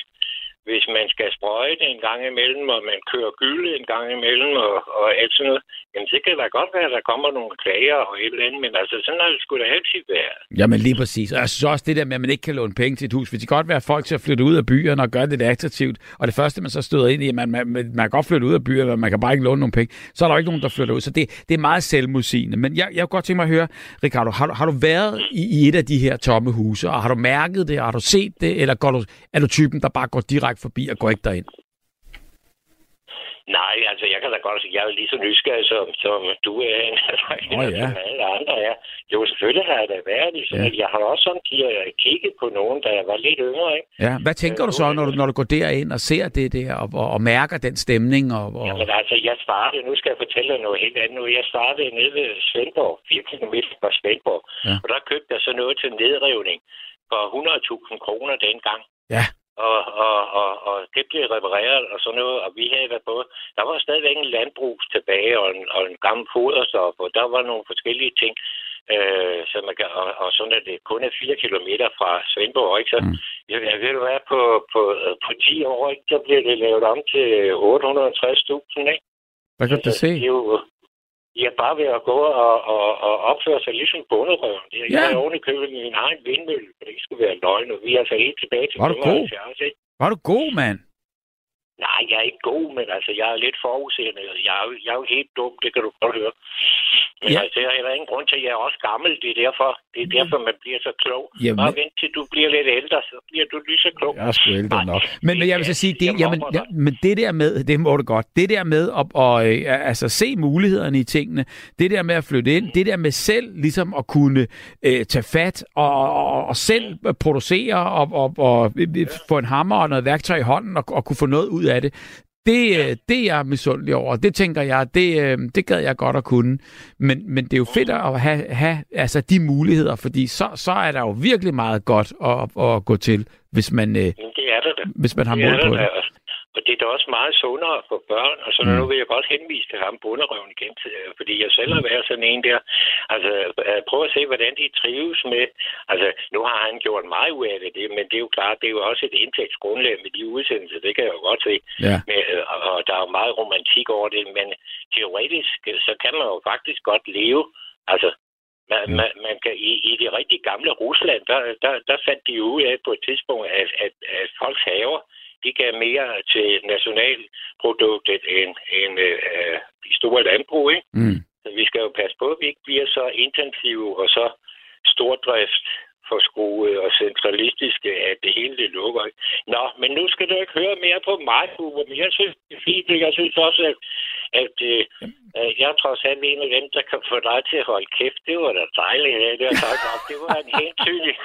Hvis man skal sprøjte en gang imellem, og man kører gylde en gang imellem, og, og alt sådan noget, jamen det kan da godt være, at der kommer nogle klager og et eller andet, men altså sådan har det sgu da altid været. Jamen lige præcis. Og jeg synes også det der med, at man ikke kan låne penge til et hus, vil det godt være folk til at flytte ud af byerne og gøre det attraktivt, og det første, man så støder ind i, at man, man, man kan godt flytte ud af byerne, men man kan bare ikke låne nogen penge, så er der jo ikke nogen, der flytter ud. Så det, det er meget selvmodsigende. Men jeg, jeg kunne godt tænke mig at høre, Ricardo, har, har du været i, i et af de her tomme huse, og har du mærket det, og har du set det, eller går du, er du typen, der bare går direkte forbi og går ikke derind? Nej, altså jeg kan da godt sige, jeg er lige så nysgerrig, som, som du er, oh, ja. Som alle andre er. Jo, selvfølgelig har jeg da været det. Ja. Jeg har også sådan kigget på nogen, da jeg var lidt yngre, ikke? Ja, hvad tænker øh, du så, når du, når du går derind og ser det der, og, og, og mærker den stemning? Og, og... Jamen altså, jeg startede, nu skal jeg fortælle dig noget helt andet. Jeg startede nede ved Skanderborg, fire kilometer fra Skanderborg, ja. Og der købte jeg så noget til nedrivning for hundrede tusind kroner dengang. Ja. Og, og, og, og det blev repareret og sådan noget, og vi havde været på. Der var stadigvæk en landbrug tilbage, og en, og en gammel foderstof, og der var nogle forskellige ting, øh, som man kan, og, og sådan at det kun er fire kilometer fra Svendborg, ikke? Så mm. jeg, jeg ved du hvad, på, på, på ti år, ikke? Så bliver det lavet om til otte hundrede og tres tusind, ikke? Hvad kan du se? Ja, bare ved at gå og, og, og opføre sig ligesom bonderøven. Jeg ja. har ordentligt købt min egen vindmølle, for det ikke skulle være løgn, og vi er altså helt tilbage til femoghalvfjerds. Var du god, mand? Nej, jeg er ikke god, men altså, jeg er lidt forudseende. Jeg er jo, jeg er jo helt dum, det kan du godt høre. Men ja. Altså, jeg har ingen grund til, at jeg er også gammel. Det er derfor, det er derfor man bliver så klog. Jamen. Bare vent til, du bliver lidt ældre, så bliver du lige så klog. Jeg er sgu ældre nok. Men, men jeg vil så sige, det, jamen, ja, men det der med, det må du godt, det der med at og, øh, altså, se mulighederne i tingene, det der med at flytte ind, det der med selv ligesom at kunne øh, tage fat og, og, og selv producere og, og, og ja. få en hammer og noget værktøj i hånden og, og kunne få noget ud af det. Det, ja. det er jeg misundelig over. Det tænker jeg, det, det gad jeg godt at kunne. Men, men det er jo fedt at have, have altså de muligheder, fordi så, så er der jo virkelig meget godt at, at gå til, hvis man, det er der, der. Hvis man har mod på det. Og det er da også meget sundere for børn, og så mm. nu vil jeg godt henvise til ham bunderøven igen, fordi jeg selv har været sådan en der. Altså, prøv at se, hvordan de trives med. Altså, nu har han gjort meget ud af det, men det er jo klart, det er jo også et indtægtsgrundlag med de udsendelser, det kan jeg jo godt se. Ja. Men, og der er jo meget romantik over det, men teoretisk, så kan man jo faktisk godt leve, altså... Man, man, man kan, i, i det rigtig gamle Rusland, der, der, der fandt de ud af på et tidspunkt, at, at, at folks haver, de gav mere til nationalproduktet end, end øh, de store landbrug, ikke? Mm. Så vi skal jo passe på, at vi ikke bliver så intensive og så stordriftsforskruede og centralistiske, at det hele det lukker. Nå, men nu skal du ikke høre mere på mig, Bubber, men jeg synes, det er fint, jeg synes også, at at øh, øh, jeg tror selv en af dem, der kan få dig til at holde kæft. Det var da dejligt. Ja. Det var dejligt op. Det var en helt tydelig.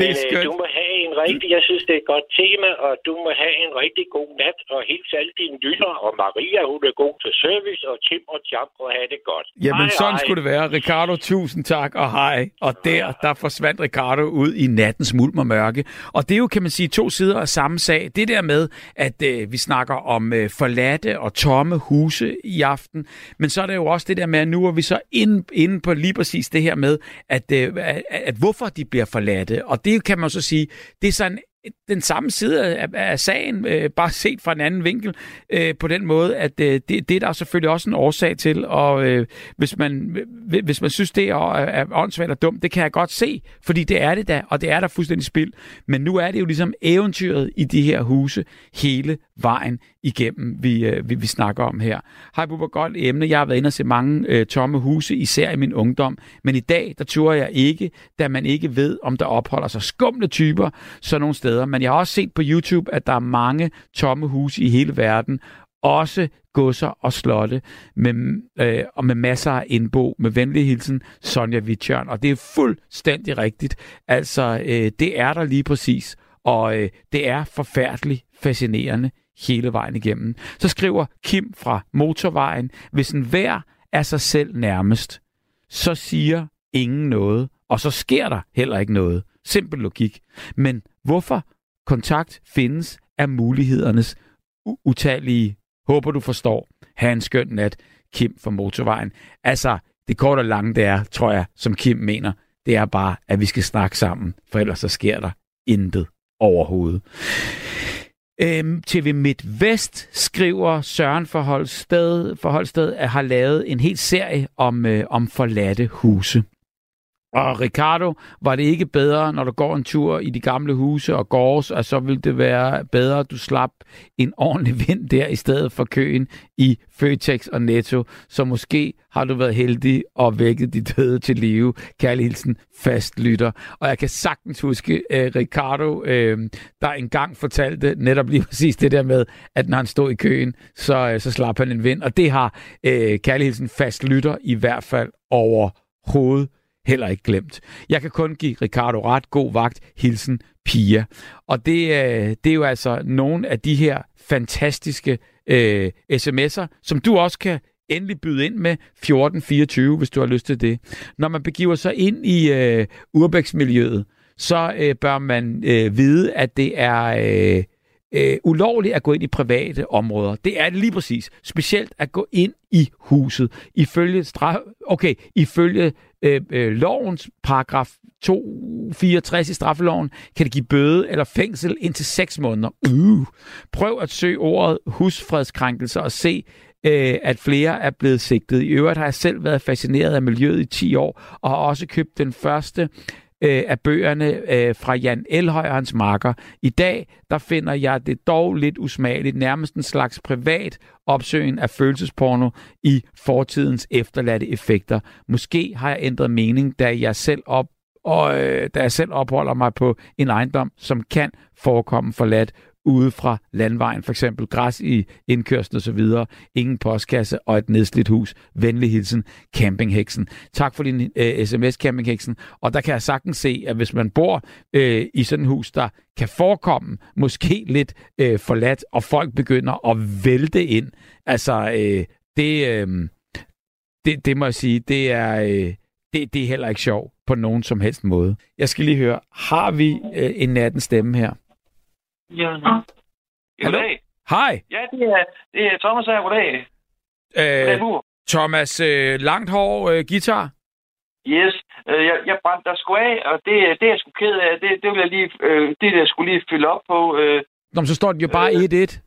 Men øh, du må have en rigtig, jeg synes, det er et godt tema, og du må have en rigtig god nat, og helt alle dine lytter, og Maria, hun er god til service, og Tim og Jam, og have det godt. Jamen, hej, sådan hej. Skulle det være. Ricardo, tusind tak, og hej. Og der, der forsvandt Ricardo ud i nattens mulm og mørke. Og det er jo, kan man sige, to sider af samme sag. Det der med, at øh, vi snakker om øh, forladt og tomme huse i aften. Men så er det jo også det der med, at nu er vi så inde, inde på lige præcis det her med, at, at, at hvorfor de bliver forladte. Og det kan man så sige, det er sådan den samme side af, af sagen, øh, bare set fra en anden vinkel, øh, på den måde, at øh, det, det er der selvfølgelig også en årsag til, og øh, hvis, man, øh, hvis man synes, det er, er åndssvagt og dumt, det kan jeg godt se, fordi det er det da, og det er der fuldstændig spild. Men nu er det jo ligesom eventyret i de her huse hele vejen igennem, vi, øh, vi, vi snakker om her. Hej Bubber, godt emne. Jeg har været inde og se mange øh, tomme huse, især i min ungdom, men i dag, der tør jeg ikke, da man ikke ved, om der opholder sig skumle typer, så nogle steder. Men jeg har også set på YouTube, at der er mange tomme huse i hele verden, også godser og slotte, med, øh, og med masser af indbo. Med venlig hilsen, Sonja Vitjørn. Og det er fuldstændig rigtigt. Altså, øh, det er der lige præcis. Og øh, det er forfærdeligt fascinerende hele vejen igennem. Så skriver Kim fra Motorvejen, hvis enhver er sig selv nærmest, så siger ingen noget, og så sker der heller ikke noget. Simpel logik. Men hvorfor kontakt findes af mulighedernes utallige? Håber du forstår. Ha' en skøn nat, Kim fra Motorvejen. Altså, det korte og lange det er, tror jeg, som Kim mener, det er bare, at vi skal snakke sammen, for ellers så sker der intet overhovedet. Øhm, T V MidtVest skriver Søren fra Holsted, fra Holsted at har lavet en hel serie om, øh, om forladte huse. Og Ricardo, var det ikke bedre, når du går en tur i de gamle huse og gårds, og så ville det være bedre, at du slap en ordentlig vind der, i stedet for køen i Føtex og Netto. Så måske har du været heldig og vækket de døde til live. Kærlig hilsen, fastlytter. Og jeg kan sagtens huske, uh, Ricardo, uh, der engang fortalte netop lige præcis det der med, at når han stod i køen, så, uh, så slap han en vind. Og det har uh, kærlig hilsen, fastlytter i hvert fald overhovedet heller ikke glemt. Jeg kan kun give Ricardo ret. God vagt. Hilsen Pia. Og det, det er jo altså nogle af de her fantastiske øh, sms'er, som du også kan endelig byde ind med fjorten fireogtyve, hvis du har lyst til det. Når man begiver sig ind i øh, urbæksmiljøet, så øh, bør man øh, vide, at det er øh, øh, ulovligt at gå ind i private områder. Det er det lige præcis. Specielt at gå ind i huset. Ifølge straf... Okay, ifølge Øh, øh, lovens paragraf to hundrede fireogtres i straffeloven, kan det give bøde eller fængsel indtil seks måneder. Uh. Prøv at søge ordet husfredskrænkelser og se, øh, at flere er blevet sigtet. I øvrigt har jeg selv været fascineret af miljøet i ti år, og har også købt den første øh, af bøgerne øh, fra Jan Elhøj og hans makker. I dag, der finder jeg det dog lidt usmageligt, nærmest en slags privat opsøgen af følelsesporno i fortidens efterladte effekter. Måske har jeg ændret mening, da jeg selv op og øh, da jeg selv opholder mig på en ejendom, som kan forekomme forladt ude fra landvejen, for eksempel græs i indkørslen og så videre, ingen postkasse og et nedslidt hus. Venlig hilsen, Campingheksen. Tak for din øh, sms, Campingheksen. Og der kan jeg sagtens se, at hvis man bor øh, i sådan et hus, der kan forekomme måske lidt øh, forladt, og folk begynder at vælte ind, altså øh, det, øh, det, det må jeg sige, det er, øh, det, det er heller ikke sjovt på nogen som helst måde. Jeg skal lige høre, har vi øh, en nattens stemme her? Ja, nej. Goddag. Hej. Ja, det er, det er Thomas her. Goddag. Øh, Goddag, Thomas, øh, langt hår, øh, guitar? Yes. Øh, jeg, jeg brændte dig sgu af, og det, det er jeg sgu ked af. Det, det vil jeg lige, øh, det der jeg skulle lige fylde op på. Øh, Nå, men så står det jo bare øh, et et.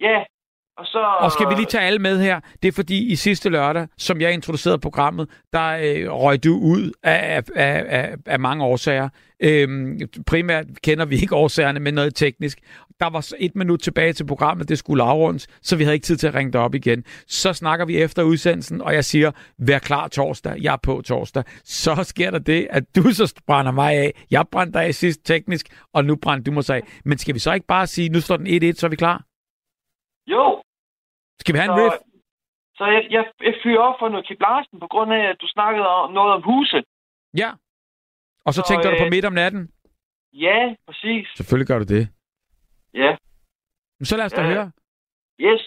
Ja. Og, så, og skal vi lige tage alle med her? Det er fordi i sidste lørdag, som jeg introducerede programmet, der øh, røg du ud af, af, af, af mange årsager. Øhm, primært kender vi ikke årsagerne, men noget teknisk. Der var så et minut tilbage til programmet, det skulle afrundes, så vi havde ikke tid til at ringe dig op igen. Så snakker vi efter udsendelsen, og jeg siger, vær klar torsdag, jeg er på torsdag. Så sker der det, at du så brænder mig af. Jeg brændte dig af sidst teknisk, og nu brændte du mig af. Men skal vi så ikke bare sige, nu står den et et, så er vi klar? Jo. Skal vi have en riff? Så, så jeg, jeg, jeg fyrer op for noget Kim Larsen, på grund af, at du snakkede om, noget om huse. Ja. Og så, så tænker øh, du på midt om natten? Ja, præcis. Selvfølgelig gør du det. Ja. Men så lad os da ja. høre. Yes.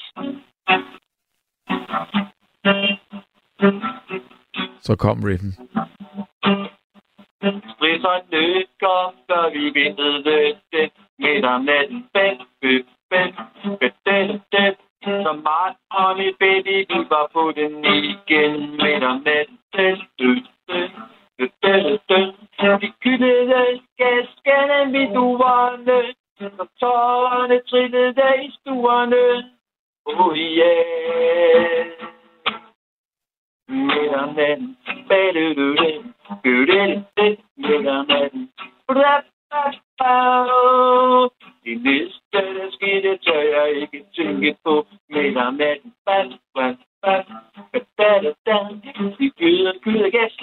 Så kom riffen. Strisser lykker, før vi vindede det. Midt om natten, bæt, bøb, bæt, bæt, bæt, bæt. Som Mart og mit baby, vi var på den igen. Midt om natten, bæt, bøb, bæt. De kyldede gaskerne ved duerne, når tårerne trillede i stuerne. Oh yeah. Midt om natten, badødødød, bødødød, midt om natten. Det næste, der skete, tør jeg ikke tænke på. Midt om natten, badødødød, de kyldede, kyldede gas.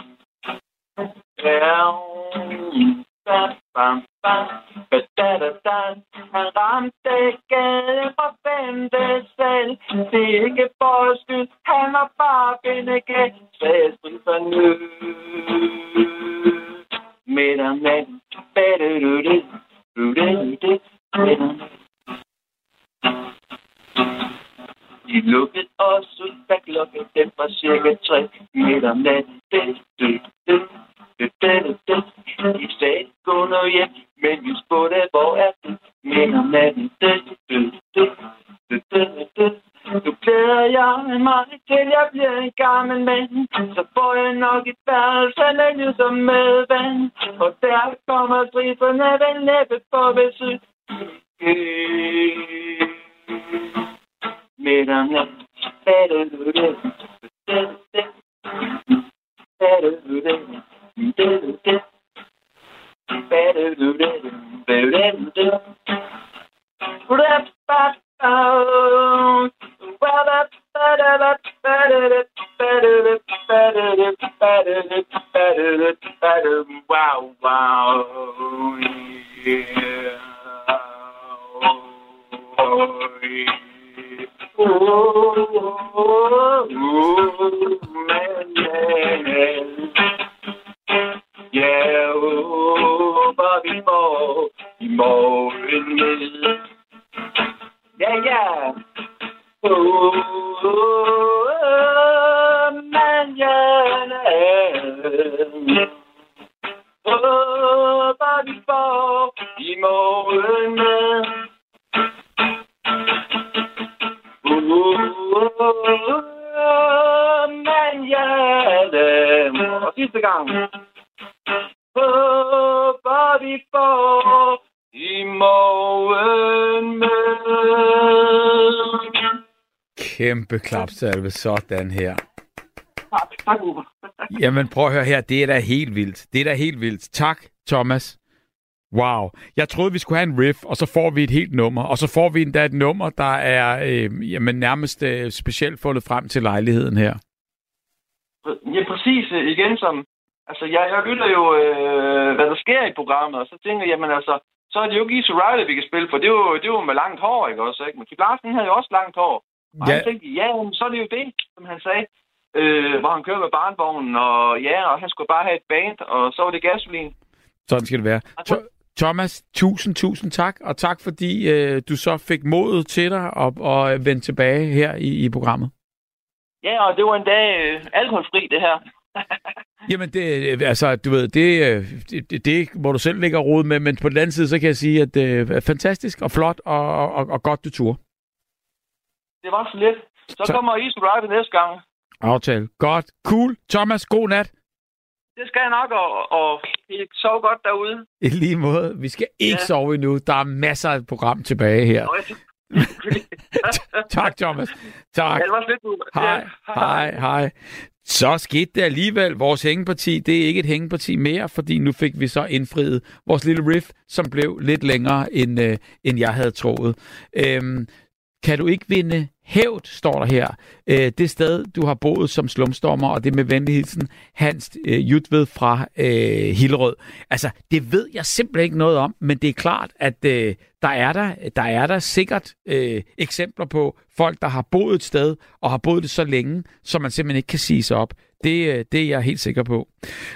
Han ramte gaden og vendte selv. Det er ikke vores skyld, han var bare benegæt. Så jeg striser nu. Midt om natten. De lukkede os ud, da klokken den var cirka tre. Midt om natten. De sagde, gå nu hjem, men vi spurgte, hvor er du? Midt om natten. Nu glæder jeg mig, til jeg bliver en gammel mand. Så får jeg nok et værelse, længe som medvand. Og der kommer striberne, den læbe på besøg. Midt om natten. Wow, wow, yeah. Oh, yeah. Oh, oh, oh, man, man. Yeah, oh, Bobby Moore, Moore, yeah, yeah, oh, oh, man, yeah, oh, Bobby Moore, Moore. Men jeg dem. Og sidste gang. Håber vi får i morgen med. Kæmpe klapsalve. Sådan her. Tak, tak, Jamen prøv at høre her, det er da helt vildt. Det er da helt vildt. Tak, Thomas. Wow. Jeg troede, vi skulle have en riff, og så får vi et helt nummer. Og så får vi endda et nummer, der er øh, jamen, nærmest øh, specielt fundet frem til lejligheden her. Ja, præcis. Igen som... Altså, jeg, jeg lytter jo, øh, hvad der sker i programmet, og så tænker jeg, jamen altså, så er det jo ikke Easy Rider, vi kan spille for. Det er jo, det er jo med langt hår, ikke også? Ikke? Men Kim Larsen havde jo også langt hår. Og ja. Han tænkte, ja, så er det jo det, som han sagde, øh, hvor han kører med barnvognen, og ja, og han skulle bare have et band, og så var det gasolin. Sådan skal det være. To- Thomas, tusind, tusind tak, og tak fordi øh, du så fik modet til dig og, og vende tilbage her i, i programmet. Ja, og det var en dag øh, alkoholfri, det her. Jamen, det, altså, du ved, det, det, det må du selv ligge og rode med, men på den anden side, så kan jeg sige, at det er fantastisk og flot og, og, og godt, du turde. Det var så lidt. Så, så... kommer Easy Rider næste gang. Aftale. Godt. Cool. Thomas, god nat. Det skal jeg nok, og, og sove godt derude. I lige måde. Vi skal ikke ja. sove endnu. Der er masser af program tilbage her. Tak, Thomas. Tak. Ja, det var lidt. Hej, hej, hej. Så skete det alligevel. Vores hængeparti, det er ikke et hængeparti mere, fordi nu fik vi så indfriet vores lille riff, som blev lidt længere, end, øh, end jeg havde troet. Øhm, kan du ikke vinde hævd, står der her. Øh, det sted, du har boet som slumstormer, og det med venligheden Hans øh, Jutved fra øh, Hillerød. Altså, det ved jeg simpelthen ikke noget om, men det er klart, at øh, der er der, der er der sikkert øh, eksempler på folk, der har boet et sted, og har boet det så længe, så man simpelthen ikke kan sige sig op. Det, øh, det er jeg helt sikker på.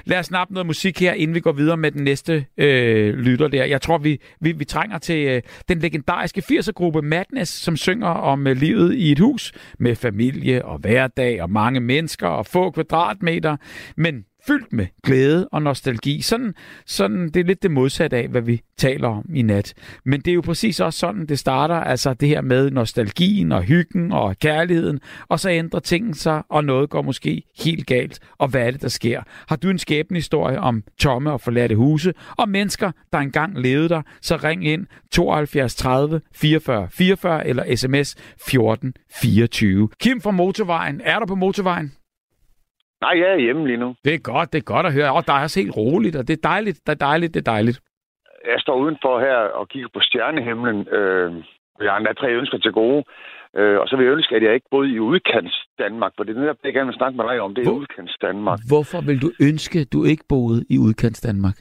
Lad os snappe noget musik her, inden vi går videre med den næste øh, lytter der. Jeg tror, vi, vi, vi trænger til øh, den legendariske firser-gruppe Madness, som synger om øh, livet i et hus med familie og hverdag og mange mennesker og få kvadratmeter, men fyldt med glæde og nostalgi. Sådan, sådan, det er lidt det modsatte af, hvad vi taler om i nat. Men det er jo præcis også sådan, det starter, altså det her med nostalgien og hyggen og kærligheden, og så ændrer tingene sig, og noget går måske helt galt. Og hvad er det, der sker? Har du en skæbnehistorie om tomme og forladte huse, og mennesker, der engang levede der, så ring ind tooghalvfjerds tredive fireogfyrre fireogfyrre eller sms fjorten fireogtyve. Kim fra motorvejen, er du på motorvejen? Nej, jeg er hjemme lige nu. Det er godt, det er godt at høre. Og der er også helt roligt, og det er dejligt, det er dejligt, det er dejligt. Jeg står udenfor her og kigger på stjernehimlen. Øh, jeg har endda tre ønsker til gode. Øh, og så vil jeg ønske, at jeg ikke boede i udkants Danmark, for det er netop det, jeg gerne vil snakke med dig om, det er Hvor... udkants Danmark. Hvorfor vil du ønske, at du ikke boede i udkants Danmark?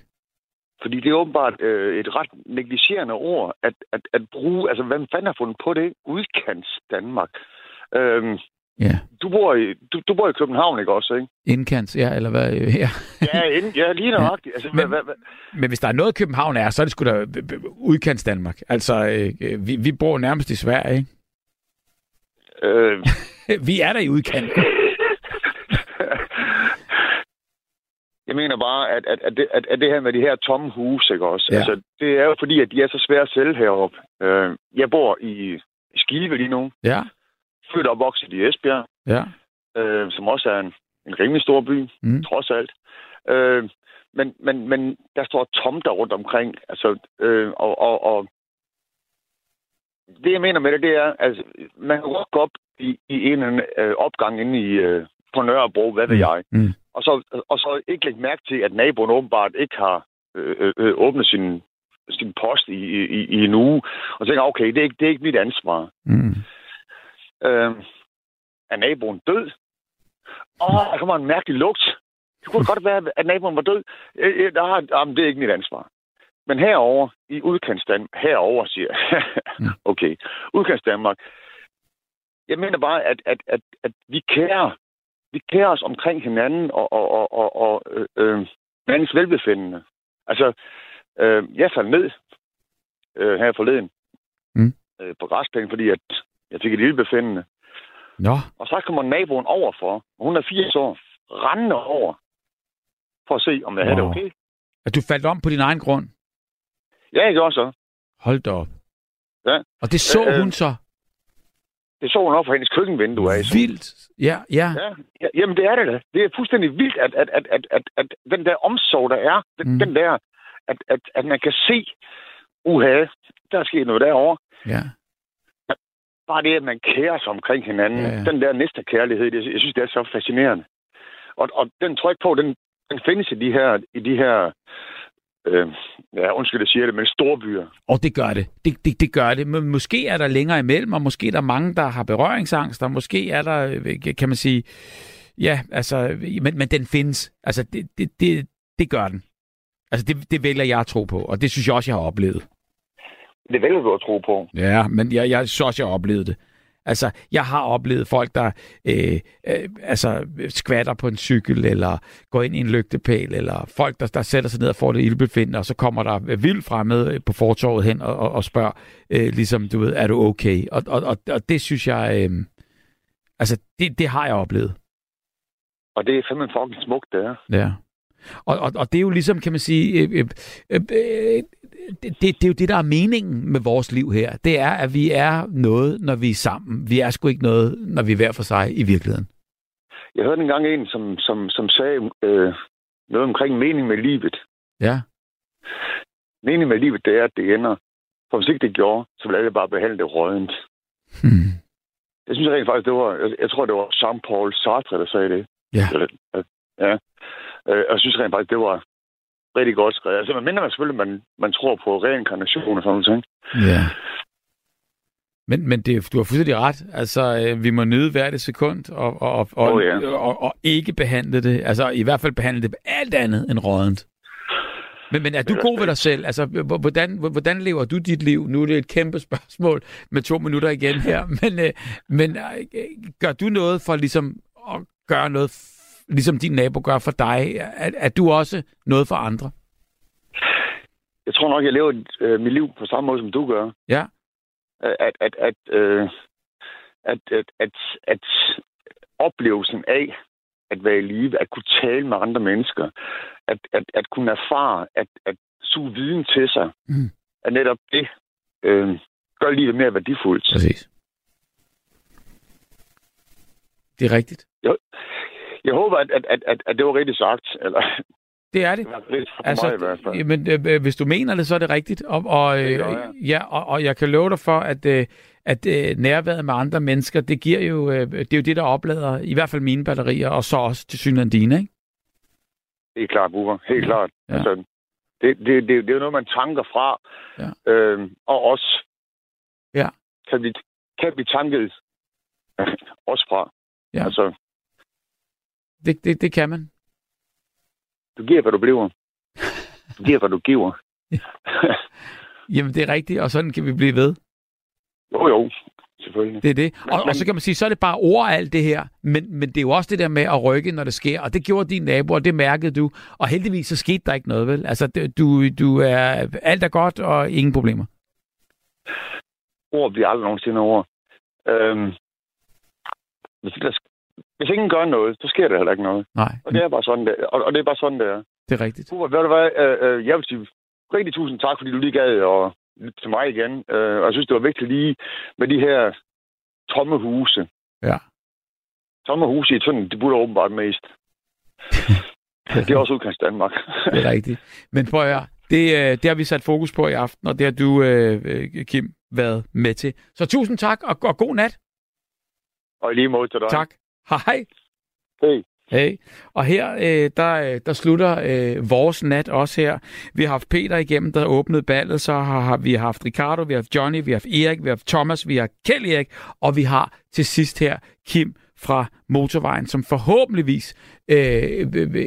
Fordi det er åbenbart øh, et ret negligerende ord at, at, at bruge. Altså, hvem fanden har fundet på det? Udkants Danmark. Øh, Ja. Du bor i du, du bor i København, ikke også, ikke? Indkants, ja, eller hvad? Ja, ja, ind, ja lige nøjagtigt. Altså, men, men hvis der er noget København er, så er det sgu da udkants Danmark. Altså, øh, vi, vi bor nærmest i Sverige, ikke? Øh... vi er der i udkanten. Jeg mener bare, at, at, at, det, at, at det her med de her tomme huse, ikke også? Ja. Altså, det er jo fordi, at de er så svære at sælge heroppe. Øh, jeg bor i Skive lige nu. Ja. Født og opvokset i Esbjerg, ja. øh, som også er en, en rimelig stor by, mm. trods alt. Øh, men, men, men der står tomter rundt omkring. Altså, øh, og, og, og det, jeg mener med det, det er, at altså, man kan godt gå op i, i en øh, opgang inde i, øh, på Nørrebro, hvad ved jeg, mm. og, så, og så ikke lægge mærke til, at naboen åbenbart ikke har øh, øh, åbnet sin, sin post i, i, i en uge, og tænker, okay, det er ikke, det er ikke mit ansvar. Mm. Øh, er naboen død? Åh, der kommer en mærkelig lugt. Det kunne godt være, at naboen var død. Øh, der har, jamen, det er ikke mit ansvar. Men herover i udkantsdanmark, herover siger okay, udkantsdanmark, jeg mener bare, at, at, at, at vi kærer, vi kærer os omkring hinanden og, og, og, og, og øh, øh, hinandens velbefindende. Altså, øh, jeg faldt ned øh, her forleden mm. øh, på græsplænen, fordi at jeg fik et ildbefindende. Nå. Og så kommer naboen overfor, og hun er firs år, rendende over, for at se, om jeg wow. havde det okay. At du faldt om på din egen grund? Ja, jeg gjorde så. Hold da op. Ja. Og det så øh, hun så? Det så hun op fra hendes køkkenvindue af. Vildt. Ja, ja. ja. Jamen, det er det da. Det er fuldstændig vildt, at, at, at, at, at, at den der omsorg, der er, den, mm. den der, at, at, at man kan se, uha, der er sket noget derovre. Ja. Bare det, at man kærer sig omkring hinanden. Ja, ja. Den der næste kærlighed, jeg synes, det er så fascinerende. Og, og den tryk på, den, den findes i de her... I de her Øh, ja, undskyld, jeg siger det, men store byer. Og det gør det. Det, det. det gør det. Men måske er der længere imellem, og måske er der mange, der har berøringsangst, og måske er der, kan man sige... Ja, altså... Men, men den findes. Altså, det, det, det, det gør den. Altså, det, det vælger jeg at tro på, og det synes jeg også, jeg har oplevet. Det vælger du at tro på? Ja, men jeg, jeg synes også, jeg har oplevet det. Altså, jeg har oplevet folk, der øh, øh, altså, skvatter på en cykel, eller går ind i en lygtepæl, eller folk, der, der sætter sig ned og får det ildbefindende, og så kommer der vildt fremmede på fortovet hen og, og, og spørger, øh, ligesom, du ved, er du okay? Og, og, og, og det synes jeg, øh, altså, det, det har jeg oplevet. Og det er fandme fucking smukt, det er. Ja. Og, og, og det er jo ligesom, kan man sige, øh, øh, øh, øh, det, det er jo det, der er meningen med vores liv her. Det er, at vi er noget, når vi er sammen. Vi er sgu ikke noget, når vi er hver for sig i virkeligheden. Jeg hørte engang en, som, som, som sagde øh, noget omkring mening med livet. Ja. Mening med livet, det er, at det ender. For hvis ikke det gjorde, så ville alle bare behandle det rådent. Hmm. Jeg synes rent faktisk, det var, jeg, jeg tror, det var Jean-Paul Sartre, der sagde det. Ja. Ja. Og jeg synes rent faktisk, det var rigtig godt skrevet. Altså, man minder man selvfølgelig, man, man tror på reinkarnation og sådan noget. Ja. Men, men det, du har fuldstændig ret. Altså, vi må nyde hvert sekund og, og, og, oh, ja. og, og ikke behandle det. Altså, i hvert fald behandle det alt andet end rådent. Men, men er du god ved dig selv? Altså, hvordan, hvordan lever du dit liv? Nu er det et kæmpe spørgsmål med to minutter igen her. Men, men gør du noget for ligesom at gøre noget ligesom din nabo gør for dig? Er, er du også noget for andre? Jeg tror nok, jeg lever øh, mit liv på samme måde, som du gør. Ja. At, at, at, øh, at, at, at, at oplevelsen af at være i live, at kunne tale med andre mennesker, at, at, at kunne erfare, at, at suge viden til sig, mm. at netop det øh, gør livet mere værdifuldt. Præcis. Det er rigtigt. Jo. Jeg håber, at, at, at, at det var rigtigt sagt. Eller... Det er det. Det var altså, mig, i hvert fald. Men øh, hvis du mener det, så er det rigtigt. Og, og, øh, det gør, ja. Ja, og, og jeg kan love dig for, at, øh, at øh, nærværet med andre mennesker, det giver jo, øh, det er jo det, der oplader i hvert fald mine batterier, og så også til synligheden dine, ikke? Det er klart, Bubber. Helt ja. klart. Ja. Altså, det, det, det, det er jo noget, man tanker fra. Ja. Øh, og også ja. kan vi, kan vi tanket også fra. Ja. Altså, Det, det, det kan man. Du giver, hvad du bliver. Du giver, hvad du giver. Jamen, det er rigtigt, og sådan kan vi blive ved. Jo, jo. Selvfølgelig. Det er det. Og, men, og så kan man sige, så er det bare ord alt det her, men, men det er jo også det der med at rykke, når det sker, og det gjorde dine naboer, det mærkede du, og heldigvis så skete der ikke noget, vel? Altså, du, du er, alt er godt, og ingen problemer. Ord bliver aldrig nogensinde ord. Øhm, hvis det der Hvis ingen gør noget, så sker der heller ikke noget. Nej. Og det er bare sådan, det er. Og, og det er bare sådan, det er. Det er rigtigt. Bubber, ved du hvad? Øh, øh, jeg vil sige rigtig tusind tak, fordi du lige gad og lytte til mig igen. Øh, og jeg synes, det var vigtigt lige med de her tomme huse. Ja. Tomme huse i Tønden, det burde åbenbart mest. Det er også udkants Danmark. Det er rigtigt. Men prøv at høre, det, det har vi sat fokus på i aften, og det har du, øh, Kim, været med til. Så tusind tak, og, og god nat. Og i lige måde til dig. Tak. Hej. Hej. Hey. Og her, øh, der, der slutter øh, vores nat også her. Vi har haft Peter igennem, der åbnede ballet, så har, har vi haft Ricardo, vi har haft Johnny, vi har haft Erik, vi har haft Thomas, vi har Kjell Erik, og vi har til sidst her Kim fra motorvejen, som forhåbentligvis øh,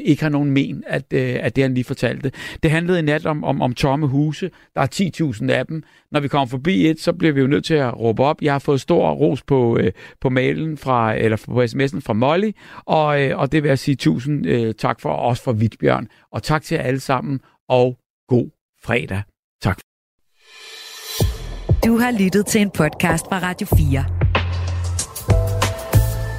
ikke har nogen men, at, øh, at det han lige fortalte. Det handlede i nat om, om, om tomme huse. Der er ti tusind af dem. Når vi kommer forbi et, så bliver vi jo nødt til at råbe op. Jeg har fået stor ros på, øh, på mailen fra, eller på sms'en fra Molly, og, øh, og det vil jeg sige tusind øh, tak for, også for Hvidbjørn. Og tak til jer alle sammen, og god fredag. Tak. Du har lyttet til en podcast fra Radio fire.